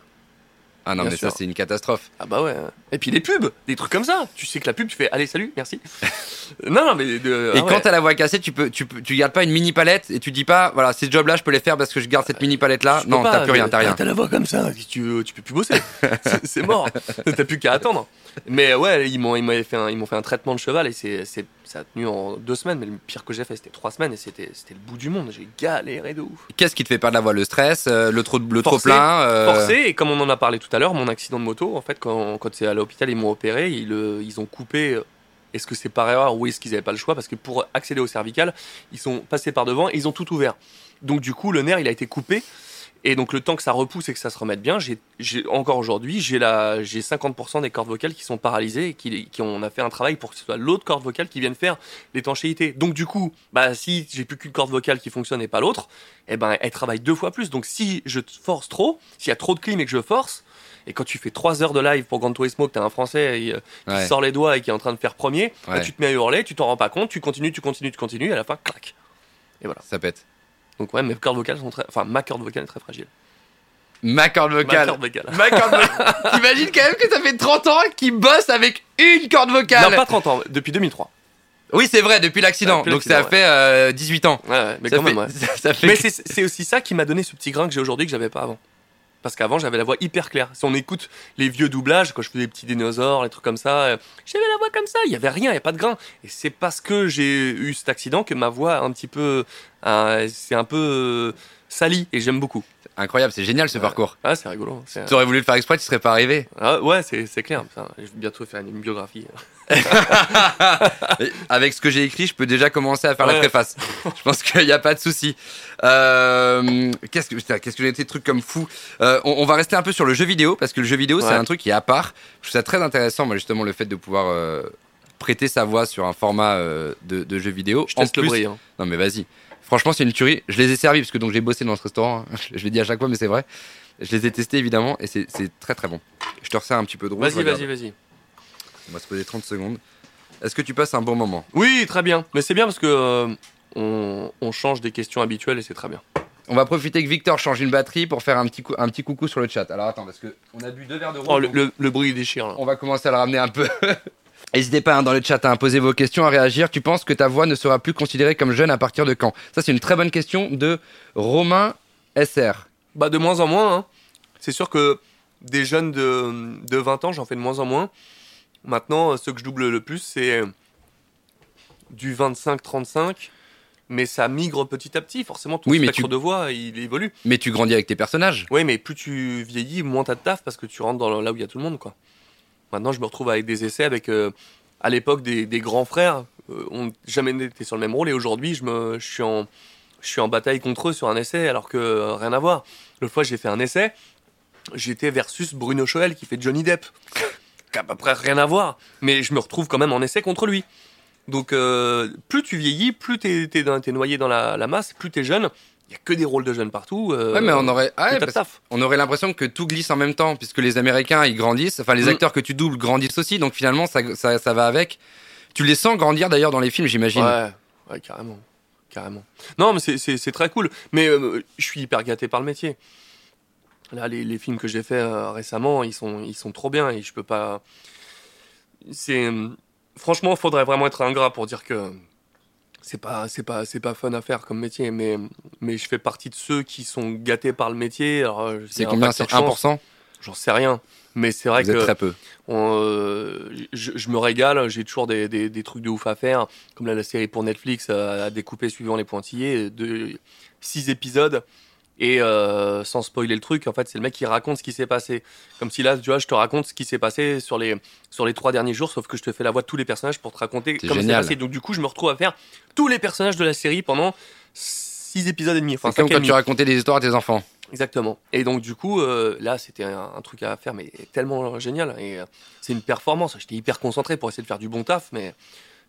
Ah non, bien mais sûr. Ça, c'est une catastrophe. Ah bah ouais. Et puis les pubs, des trucs comme ça. Tu sais que la pub, tu fais allez, salut, merci. non, non, mais. De, et ah quand ouais. t'as la voix cassée, tu, peux, tu, tu gardes pas une mini palette et tu dis pas, voilà, ces jobs-là, je peux les faire parce que je garde cette mini palette-là. Je non, pas, t'as plus rien, t'as rien. T'as la voix comme ça, tu, tu peux plus bosser. c'est, c'est mort. T'as plus qu'à attendre. Mais ouais, ils m'ont, ils m'ont fait un, ils m'ont fait un traitement de cheval et c'est, c'est, ça a tenu en deux semaines. Mais le pire que j'ai fait, c'était trois semaines et c'était, c'était le bout du monde. J'ai galéré de ouf. Qu'est-ce qui te fait perdre la voix ? Le stress, euh, le trop, le trop plein. Euh... Forcé. Et comme on en a parlé tout à l'heure, mon accident de moto, en fait, quand, quand c'est à l'hôpital, ils m'ont opéré, ils, ils ont coupé. Est-ce que c'est par erreur ou est-ce qu'ils n'avaient pas le choix ? Parce que pour accéder au cervical, ils sont passés par devant et ils ont tout ouvert. Donc du coup, le nerf, il a été coupé. Et donc le temps que ça repousse et que ça se remette bien, j'ai, j'ai, encore aujourd'hui, j'ai, la, j'ai cinquante pour cent des cordes vocales qui sont paralysées et qui, qui on a fait un travail pour que ce soit l'autre corde vocale qui vienne faire l'étanchéité. Donc du coup, bah, si j'ai plus qu'une corde vocale qui fonctionne et pas l'autre, eh ben, elle travaille deux fois plus. Donc si je force trop, s'il y a trop de clim et que je force, et quand tu fais trois heures de live pour Gran Turismo, que t'as un Français et, euh, qui ouais. sort les doigts et qui est en train de faire premier, ouais. bah, tu te mets à hurler, tu t'en rends pas compte, tu continues, tu continues, tu continues, et à la fin, clac. Et voilà. Ça pète. Donc ouais, mes cordes vocales sont très... Enfin, ma corde vocale est très fragile. Ma corde vocale. Ma corde vocale. Ma corde vocale. T'imagines quand même que ça fait trente ans qu'il bosse avec une corde vocale. Non, pas trente ans, depuis deux mille trois. Oui, c'est vrai, depuis l'accident. Depuis Donc l'accident, ça a ouais. fait euh, dix-huit ans. Ouais, ouais mais ça quand fait, même, ouais. Ça, ça fait... Mais c'est, c'est aussi ça qui m'a donné ce petit grain que j'ai aujourd'hui que j'avais pas avant. Parce qu'avant, j'avais la voix hyper claire. Si on écoute les vieux doublages, quand je faisais des petits dinosaures, les trucs comme ça, euh, j'avais la voix comme ça, il n'y avait rien, il n'y avait pas de grain. Et c'est parce que j'ai eu cet accident que ma voix, un petit peu, euh, c'est un peu euh, salie et j'aime beaucoup. C'est incroyable, c'est génial ce ouais. parcours. Ah, c'est rigolo. C'est... Tu aurais voulu le faire exprès, tu ne serais pas arrivé. Ah, ouais, c'est, c'est clair. Enfin, je vais bientôt faire une biographie. Avec ce que j'ai écrit, je peux déjà commencer à faire ouais. la préface. Je pense qu'il n'y a pas de souci. Euh, qu'est-ce que putain, qu'est-ce que j'ai été de trucs comme fou. Euh, on, on va rester un peu sur le jeu vidéo parce que le jeu vidéo ouais. c'est un truc qui est à part. Je trouve ça très intéressant, moi justement le fait de pouvoir euh, prêter sa voix sur un format euh, de, de jeu vidéo. Je en teste plus, le brillant. Non mais vas-y. Franchement c'est une tuerie. Je les ai servis parce que donc j'ai bossé dans ce restaurant. Hein. Je l'ai dit à chaque fois mais c'est vrai. Je les ai testés évidemment et c'est, c'est très très bon. Je te resserre un petit peu de rouge. Vas-y vas-y vas-y. On va se poser trente secondes. Est-ce que tu passes un bon moment ? Oui, très bien. Mais c'est bien parce que euh, on, on change des questions habituelles et c'est très bien. On va profiter que Victor change une batterie pour faire un petit, cou- un petit coucou sur le chat. Alors attends, parce qu'on a bu deux verres de rouge. Oh, le, le, le bruit déchire. Là. On va commencer à le ramener un peu. N'hésitez pas hein, dans le chat à poser vos questions, à réagir. Tu penses que ta voix ne sera plus considérée comme jeune à partir de quand ? Ça, c'est une très bonne question de Romain S R. Bah, de moins en moins. Hein. C'est sûr que des jeunes de, de vingt ans, j'en fais de moins en moins. Maintenant, ce que je double le plus, c'est du vingt-cinq trente-cinq. Mais ça migre petit à petit, forcément, tout oui, le spectre tu... de voix, il évolue. Mais tu grandis avec tes personnages. Oui, mais plus tu vieillis, moins t'as de taf, parce que tu rentres dans le... là où il y a tout le monde, quoi. Maintenant, je me retrouve avec des essais, avec, euh, à l'époque, des, des grands frères. Euh, on jamais été sur le même rôle, et aujourd'hui, je, me... je, suis en... je suis en bataille contre eux sur un essai, alors que euh, rien à voir. L'autre fois, j'ai fait un essai, j'étais versus Bruno Choël, qui fait Johnny Depp. Qu'à peu près rien à voir, mais je me retrouve quand même en essai contre lui. Donc, euh, plus tu vieillis, plus t'es, t'es, dans, t'es noyé dans la, la masse, plus t'es jeune. Il n'y a que des rôles de jeunes partout. Euh, ouais, mais on aurait, ah ouais, on aurait l'impression que tout glisse en même temps, puisque les Américains, ils grandissent. Enfin, les mmh. acteurs que tu doubles grandissent aussi. Donc, finalement, ça, ça, ça va avec. Tu les sens grandir, d'ailleurs, dans les films, j'imagine. Ouais, ouais carrément. carrément. Non, mais c'est, c'est, c'est très cool. Mais euh, je suis hyper gâté par le métier. Là, les, les films que j'ai faits euh, récemment, ils sont, ils sont trop bien. Et je peux pas... C'est... Franchement, il faudrait vraiment être ingrat pour dire que c'est pas, c'est pas, c'est pas fun à faire comme métier, mais, mais je fais partie de ceux qui sont gâtés par le métier. Alors, c'est combien, c'est un pour cent ? J'en sais rien, mais c'est vrai Vous que... Vous êtes très peu. On, euh, je, je me régale, j'ai toujours des, des, des trucs de ouf à faire, comme là, la série pour Netflix à découper suivant les pointillés, de six épisodes, et euh, sans spoiler le truc, en fait, c'est le mec qui raconte ce qui s'est passé. Comme si là, tu vois, je te raconte ce qui s'est passé sur les, sur les trois derniers jours, sauf que je te fais la voix de tous les personnages pour te raconter c'est comme c'est passé. Donc, du coup, je me retrouve à faire tous les personnages de la série pendant six épisodes et demi. Enfin, c'est comme quand tu racontais des histoires à tes enfants. Exactement. Et donc, du coup, euh, là, c'était un, un truc à faire, mais tellement génial. Et euh, c'est une performance. J'étais hyper concentré pour essayer de faire du bon taf, mais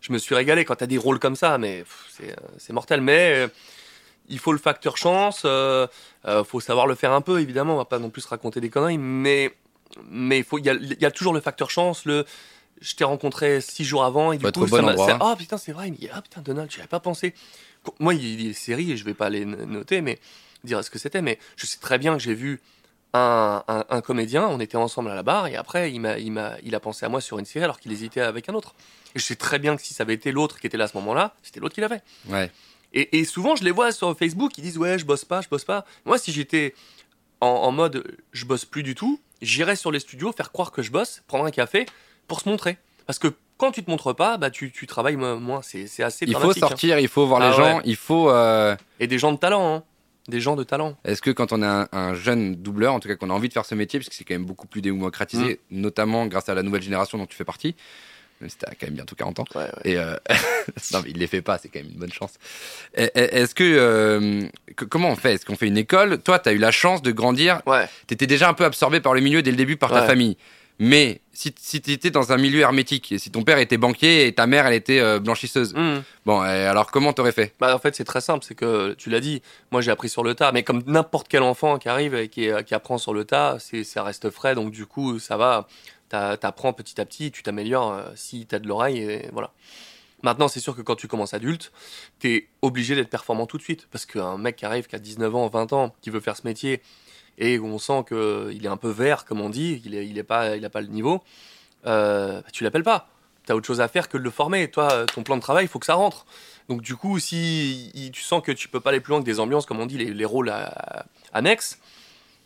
je me suis régalé quand t'as des rôles comme ça, mais pff, c'est, c'est mortel. Mais. Euh, Il faut le facteur chance, euh, euh, faut savoir le faire un peu, évidemment, on va pas non plus raconter des conneries, mais mais il y, y a toujours le facteur chance, le je t'ai rencontré six jours avant et du coup ça m'a ah putain c'est vrai, mais, ah putain Donald, j'y avais pas pensé. Moi il y a des séries et je vais pas les noter, mais dire ce que c'était, mais je sais très bien que j'ai vu un, un, un comédien, on était ensemble à la barre et après il m'a il m'a il a pensé à moi sur une série alors qu'il hésitait avec un autre. Et je sais très bien que si ça avait été l'autre qui était là à ce moment-là, c'était l'autre qui l'avait. Ouais. Et, et souvent, je les vois sur Facebook, ils disent « Ouais, je bosse pas, je bosse pas ». Moi, si j'étais en, en mode « Je bosse plus du tout », j'irais sur les studios, faire croire que je bosse, prendre un café pour se montrer. Parce que quand tu te montres pas, bah, tu, tu travailles moins. C'est, c'est assez il dramatique. Il faut sortir, hein. Il faut voir ah, les gens, ouais. Il faut… Euh... Et des gens de talent, hein. Des gens de talent. Est-ce que quand on est un, un jeune doubleur, en tout cas qu'on a envie de faire ce métier, parce que c'est quand même beaucoup plus démocratisé, mmh. notamment grâce à la nouvelle génération dont tu fais partie, même si t'as quand même bientôt quarante ans. Ouais, ouais. Et euh... non, mais il les fait pas, c'est quand même une bonne chance. Est-ce que... Euh... Comment on fait ? Est-ce qu'on fait une école ? Toi, t'as eu la chance de grandir. Ouais. T'étais déjà un peu absorbé par le milieu dès le début, par ouais. ta famille. Mais si, si t'étais dans un milieu hermétique, et si ton père était banquier et ta mère, elle était euh, blanchisseuse, mmh. bon, alors comment t'aurais fait ? Bah, en fait, c'est très simple, c'est que tu l'as dit, moi j'ai appris sur le tas, mais comme n'importe quel enfant qui arrive et qui, qui apprend sur le tas, c'est, ça reste frais, donc du coup, ça va... T'apprends petit à petit, tu t'améliores euh, si t'as de l'oreille, et voilà. Maintenant, c'est sûr que quand tu commences adulte, t'es obligé d'être performant tout de suite, parce qu'un mec qui arrive, qui a dix-neuf ans, vingt ans, qui veut faire ce métier, et on sent qu'il est un peu vert, comme on dit, il, est, il, est pas, il a pas le niveau, euh, tu l'appelles pas. T'as autre chose à faire que de le former. Toi, ton plan de travail, il faut que ça rentre. Donc du coup, si il, tu sens que tu peux pas aller plus loin que des ambiances, comme on dit, les, les rôles à, à, annexes,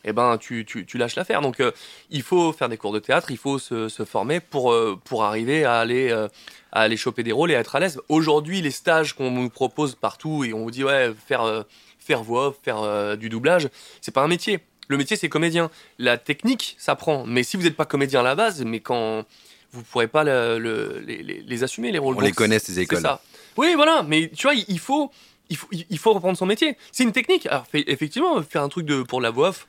eh ben, tu, tu, tu lâches l'affaire. Donc, euh, il faut faire des cours de théâtre, il faut se, se former pour, euh, pour arriver à aller, euh, à aller choper des rôles et à être à l'aise. Aujourd'hui, les stages qu'on nous propose partout et on vous dit, ouais, faire, euh, faire voix, faire euh, du doublage, c'est pas un métier. Le métier, c'est comédien. La technique, ça prend. Mais si vous n'êtes pas comédien à la base, mais quand vous ne pourrez pas le, le, les, les, les assumer, les rôles. On donc, les connaît, ces écoles. C'est ça. Oui, voilà. Mais tu vois, il, il, faut, il, faut, il faut reprendre son métier. C'est une technique. Alors, fait, effectivement, faire un truc de, pour la voix off.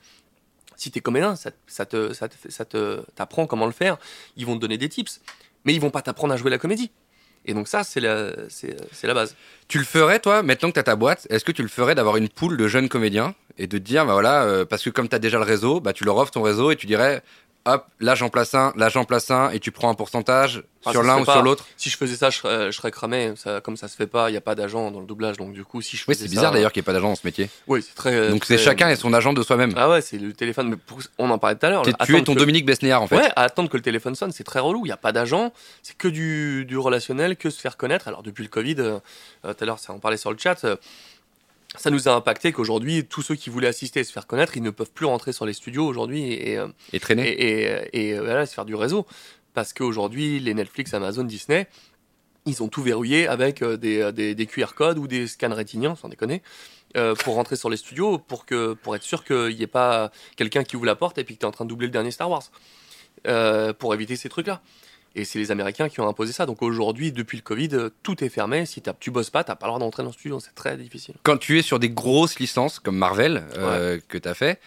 Si t'es comédien, ça, ça, te, ça, te, ça te, t'apprend comment le faire. Ils vont te donner des tips, mais ils vont pas t'apprendre à jouer la comédie. Et donc ça, c'est la, c'est, c'est la base. Tu le ferais, toi, maintenant que t'as ta boîte, est-ce que tu le ferais d'avoir une pool de jeunes comédiens et de te dire, bah voilà, euh, parce que comme t'as déjà le réseau, bah tu leur offres ton réseau et tu dirais, hop, là j'en place un, là j'en place un, et tu prends un pourcentage ah, sur l'un ou pas. Sur l'autre. Si je faisais ça, je serais, je serais cramé. Ça, comme ça se fait pas, il n'y a pas d'agent dans le doublage, donc du coup, si je faisais ça... Oui, c'est bizarre ça, d'ailleurs qu'il n'y ait pas d'agent dans ce métier. Oui, c'est très... Donc très... c'est chacun est son agent de soi-même. Ah ouais, c'est le téléphone, mais pour... on en parlait tout à l'heure. T'es, là, tu es ton que... Dominique Besnéard en fait. Ouais, à attendre que le téléphone sonne, c'est très relou, il n'y a pas d'agent, c'est que du, du relationnel, que se faire connaître. Alors depuis le Covid, euh, tout à l'heure ça en parlait sur le chat... Euh, ça nous a impacté qu'aujourd'hui, tous ceux qui voulaient assister et se faire connaître, ils ne peuvent plus rentrer sur les studios aujourd'hui et, et, et traîner et, et, et voilà, se faire du réseau. Parce qu'aujourd'hui, les Netflix, Amazon, Disney, ils ont tout verrouillé avec des, des, des Q R codes ou des scans rétiniens, sans déconner, euh, pour rentrer sur les studios, pour, que, pour être sûr qu'il n'y ait pas quelqu'un qui ouvre la porte et puis que tu es en train de doubler le dernier Star Wars, euh, pour éviter ces trucs-là. Et c'est les Américains qui ont imposé ça. Donc aujourd'hui, depuis le Covid, tout est fermé. Si tu bosses pas, tu n'as pas le droit d'entrer dans le studio. C'est très difficile. Quand tu es sur des grosses licences, comme Marvel, euh, ouais. que tu as fait,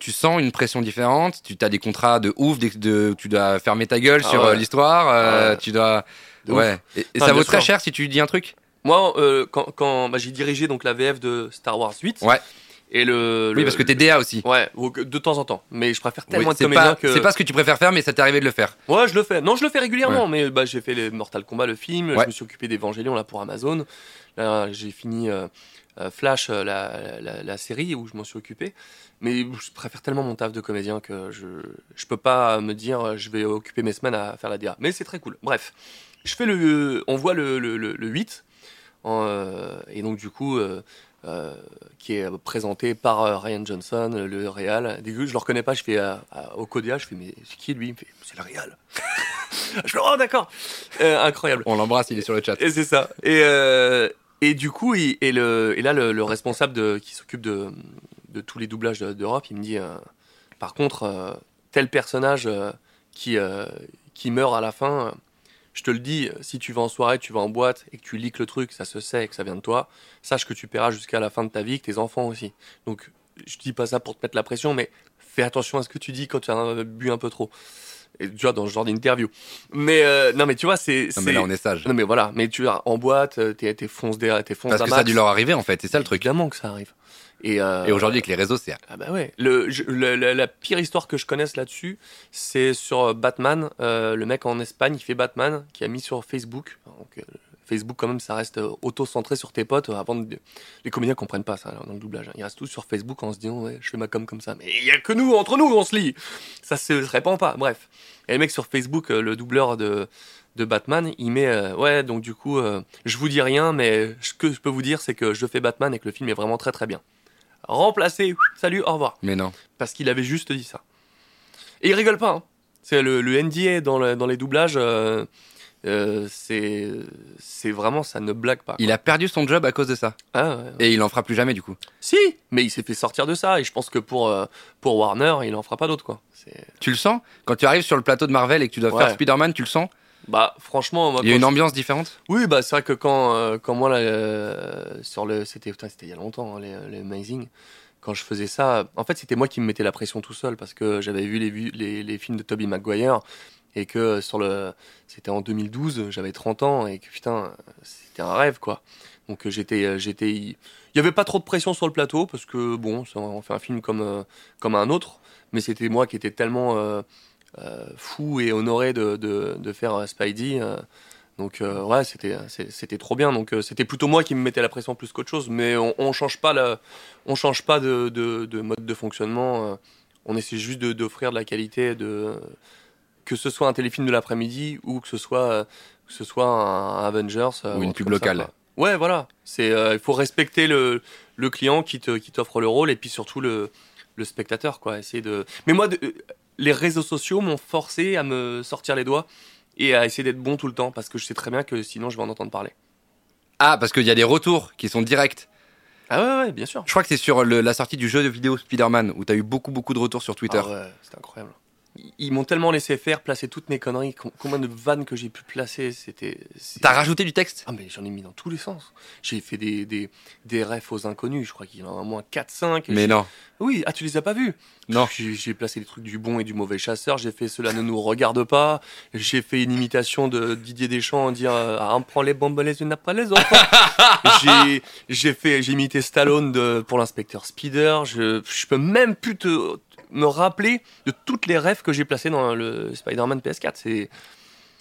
tu sens une pression différente. Tu as des contrats de ouf. De, de, tu dois fermer ta gueule ah sur ouais. l'histoire. Euh, ouais. Tu dois... Ouais. Et, et enfin, ça vaut très cher si tu dis un truc. Moi, euh, quand, quand bah, j'ai dirigé donc, la V F de Star Wars huit... Ouais. Et le, oui, le, parce que t'es D A aussi. Ouais, de temps en temps. Mais je préfère tellement oui, être comédien pas, que. C'est pas ce que tu préfères faire, mais ça t'est arrivé de le faire. Ouais, je le fais. Non, je le fais régulièrement. Ouais. Mais bah, j'ai fait les Mortal Kombat, le film. Ouais. Je me suis occupé d'Evangelion là pour Amazon. Là, j'ai fini euh, Flash, la, la, la, la série où je m'en suis occupé. Mais je préfère tellement mon taf de comédien que je je peux pas me dire je vais occuper mes semaines à faire la D A. Mais c'est très cool. Bref, je fais le, on voit le le, le, le huit en, euh, et donc du coup. Euh, Euh, qui est présenté par euh, Ryan Johnson, le réal. Dès que je le reconnais pas, je fais euh, à, au Codia, je fais mais c'est qui lui ? Il me fait c'est le réal. Je fais oh d'accord, euh, incroyable. On l'embrasse, il est sur le chat. Et c'est ça. Et euh, et du coup, il, et le et là le, le responsable de, qui s'occupe de de tous les doublages de, d'Europe, il me dit euh, par contre euh, tel personnage euh, qui euh, qui meurt à la fin. Euh, Je te le dis, si tu vas en soirée, tu vas en boîte et que tu leaks le truc, ça se sait et que ça vient de toi, sache que tu paieras jusqu'à la fin de ta vie, que tes enfants aussi. Donc, je dis pas ça pour te mettre la pression, mais fais attention à ce que tu dis quand tu as bu un peu trop. Et tu vois, dans ce genre d'interview. Mais euh, non, mais tu vois, c'est. Non, mais c'est... là, on est sage. Non, mais voilà, mais tu vas en boîte, t'es, t'es fonce derrière, t'es fonce à max. Parce que ça a dû leur arriver, en fait, c'est ça le truc. Évidemment que ça arrive. Et, euh, et aujourd'hui, avec les réseaux, c'est. Ah, bah ouais. Le, je, le, la, la pire histoire que je connaisse là-dessus, c'est sur Batman. Euh, le mec en Espagne, il fait Batman, qui a mis sur Facebook. Donc, euh, Facebook, quand même, ça reste auto-centré sur tes potes. Avant de... Les comédiens ne comprennent pas ça dans le doublage. Hein. Ils restent tous sur Facebook en se disant ouais, je fais ma com comme ça. Mais il n'y a que nous, entre nous, on se lit. Ça ne se répand pas. Bref. Et le mec sur Facebook, euh, le doubleur de. de Batman, il met euh, ouais donc du coup euh, je vous dis rien mais ce que je peux vous dire c'est que je fais Batman et que le film est vraiment très très bien. Remplacé, salut, au revoir. Mais non. Parce qu'il avait juste dit ça. Et il rigole pas. Hein. C'est le, le N D A dans, le, dans les doublages, euh, euh, c'est c'est vraiment ça ne blague pas. Quoi. Il a perdu son job à cause de ça. Ah, ouais, ouais. Et il en fera plus jamais du coup. Si, mais il s'est fait sortir de ça et je pense que pour euh, pour Warner il en fera pas d'autres quoi. C'est... Tu le sens quand tu arrives sur le plateau de Marvel et que tu dois ouais. faire Spider-Man, tu le sens? Bah franchement moi, il y a une ambiance je... différente. Oui bah c'est vrai que quand euh, quand moi là, euh, sur le c'était putain, c'était il y a longtemps hein, les, les Amazing quand je faisais ça en fait c'était moi qui me mettais la pression tout seul parce que j'avais vu les les, les films de Tobey Maguire et que sur le c'était en deux mille douze j'avais trente ans et que putain c'était un rêve quoi donc j'étais j'étais il y avait pas trop de pression sur le plateau parce que bon ça, on fait un film comme euh, comme un autre mais c'était moi qui était tellement euh, Euh, fou et honoré de, de, de faire Spidey euh, donc euh, ouais c'était, c'était trop bien donc euh, c'était plutôt moi qui me mettais la pression plus qu'autre chose mais on, on change pas, la, on change pas de, de, de mode de fonctionnement euh, on essaie juste de, d'offrir de la qualité de, que ce soit un téléfilm de l'après-midi ou que ce soit, euh, que ce soit un, un Avengers euh, ou une pub locale ça, ouais voilà il euh, faut respecter le, le client qui, te, qui t'offre le rôle et puis surtout le, le spectateur quoi, essayer de... mais moi de, les réseaux sociaux m'ont forcé à me sortir les doigts et à essayer d'être bon tout le temps parce que je sais très bien que sinon je vais en entendre parler. Ah, parce qu'il y a des retours qui sont directs. Ah ouais, ouais bien sûr. Je crois que c'est sur le, la sortie du jeu de vidéo Spider-Man où t'as eu beaucoup, beaucoup de retours sur Twitter. Ah ouais, c'est incroyable. Ils m'ont tellement laissé faire, placer toutes mes conneries. Combien de vannes que j'ai pu placer, c'était... C'est... T'as rajouté du texte ? Ah mais j'en ai mis dans tous les sens. J'ai fait des, des, des refs aux inconnus, je crois qu'il y en a au moins quatre cinq. Mais j'ai... non. Oui, ah tu les as pas vus ? Non. J'ai, j'ai placé les trucs du bon et du mauvais chasseur, j'ai fait Cela ne nous regarde pas, j'ai fait une imitation de Didier Deschamps en dire ah, « on prend les bombes les unes après les autres ». J'ai, j'ai, j'ai imité Stallone de, pour l'inspecteur Spider, je, je peux même plus te... me rappeler de toutes les refs que j'ai placées dans le Spider-Man P S quatre. C'est...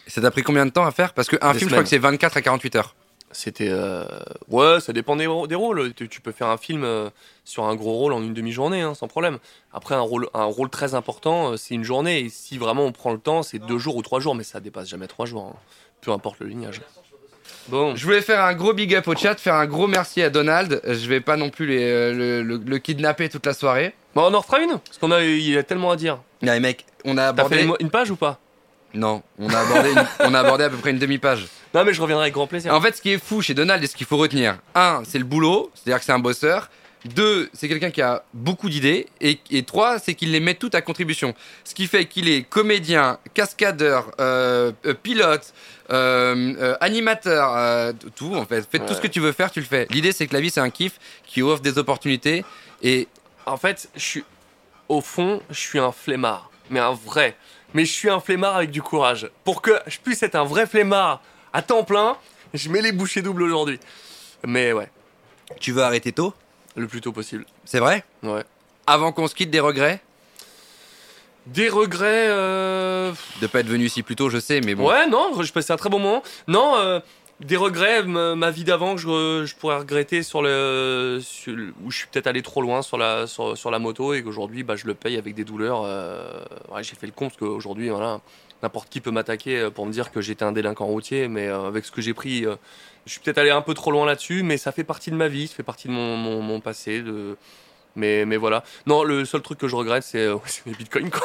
Ça t'a pris combien de temps à faire? Parce qu'un film, semaines. Je crois que c'est vingt-quatre à quarante-huit heures. C'était... Euh... Ouais, ça dépend des, des rôles. Tu, tu peux faire un film euh, sur un gros rôle en une demi-journée, hein, sans problème. Après, un rôle, un rôle très important, euh, c'est une journée. Et si vraiment on prend le temps, c'est deux jours ou trois jours. Mais ça dépasse jamais trois jours, hein. Peu importe le lignage. Bon. Je voulais faire un gros big up au chat, faire un gros merci à Donald. Je vais pas non plus les, euh, le, le, le kidnapper toute la soirée. Bon, on en refera une, parce qu'on a, il a tellement à dire. Ouais, mec, on a abordé... T'as fait une, une page ou pas? Non, on a, abordé une, on a abordé à peu près une demi-page. Non, mais je reviendrai avec grand plaisir. En fait, ce qui est fou chez Donald et ce qu'il faut retenir, un, c'est le boulot, c'est-à-dire que c'est un bosseur. Deux, c'est quelqu'un qui a beaucoup d'idées. Et, et trois, c'est qu'il les met toutes à contribution. Ce qui fait qu'il est comédien, cascadeur, euh, euh, pilote, euh, euh, animateur, euh, tout en fait. Fais ouais. Tout ce que tu veux faire, tu le fais. L'idée, c'est que la vie, c'est un kiff qui offre des opportunités. Et en fait, je suis, au fond, je suis un flemmard, mais un vrai. Mais je suis un flemmard avec du courage. Pour que je puisse être un vrai flemmard à temps plein, je mets les bouchées doubles aujourd'hui. Mais ouais. Tu veux arrêter tôt ? Le plus tôt possible. C'est vrai ? Ouais. Avant qu'on se quitte, des regrets ? Des regrets... Euh... De pas être venu si plus tôt, je sais, mais bon... Ouais, non, je passais un très bon moment. Non, euh, des regrets, ma, ma vie d'avant que je, je pourrais regretter sur le, sur le... Où je suis peut-être allé trop loin sur la, sur, sur la moto et qu'aujourd'hui, bah, je le paye avec des douleurs. Euh... Ouais, j'ai fait le compte qu'aujourd'hui, voilà, n'importe qui peut m'attaquer pour me dire que j'étais un délinquant routier, mais euh, avec ce que j'ai pris... Euh... Je suis peut-être allé un peu trop loin là-dessus, mais ça fait partie de ma vie, ça fait partie de mon, mon, mon passé. De... Mais, mais voilà. Non, le seul truc que je regrette, c'est, euh, c'est mes bitcoins, quoi.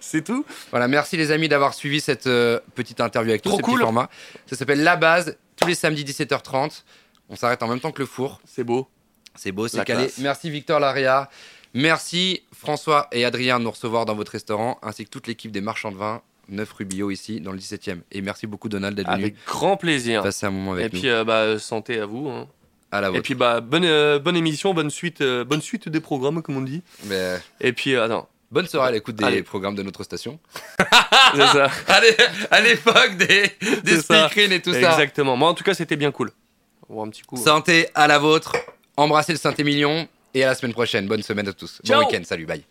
C'est tout. Voilà, merci les amis d'avoir suivi cette euh, petite interview avec tous ces cool. petits formats. Ça s'appelle La Base, tous les samedis dix-sept heures trente. On s'arrête en même temps que le four. C'est beau. C'est beau, c'est calé. Merci Victor Laria. Merci François et Adrien de nous recevoir dans votre restaurant, ainsi que toute l'équipe des marchands de vin. neuf rue Bio ici dans le dix-septième. Et merci beaucoup Donald d'être venu. Avec grand plaisir. Passez un moment avec et nous. Et puis euh, bah, santé à vous. Hein. À la vôtre. Et puis bah bonne euh, bonne émission, bonne suite euh, bonne suite des programmes comme on dit. Mais... Et puis euh, attends. Bonne soirée à l'écoute des allez. Programmes de notre station. C'est ça. À l'époque des des speakerines et tout ça. Exactement. Moi en tout cas c'était bien cool. On voit un petit coup. Santé hein. À la vôtre. Embrassez le Saint-Émilion et à la semaine prochaine. Bonne semaine à tous. Ciao. Bon week-end. Salut. Bye.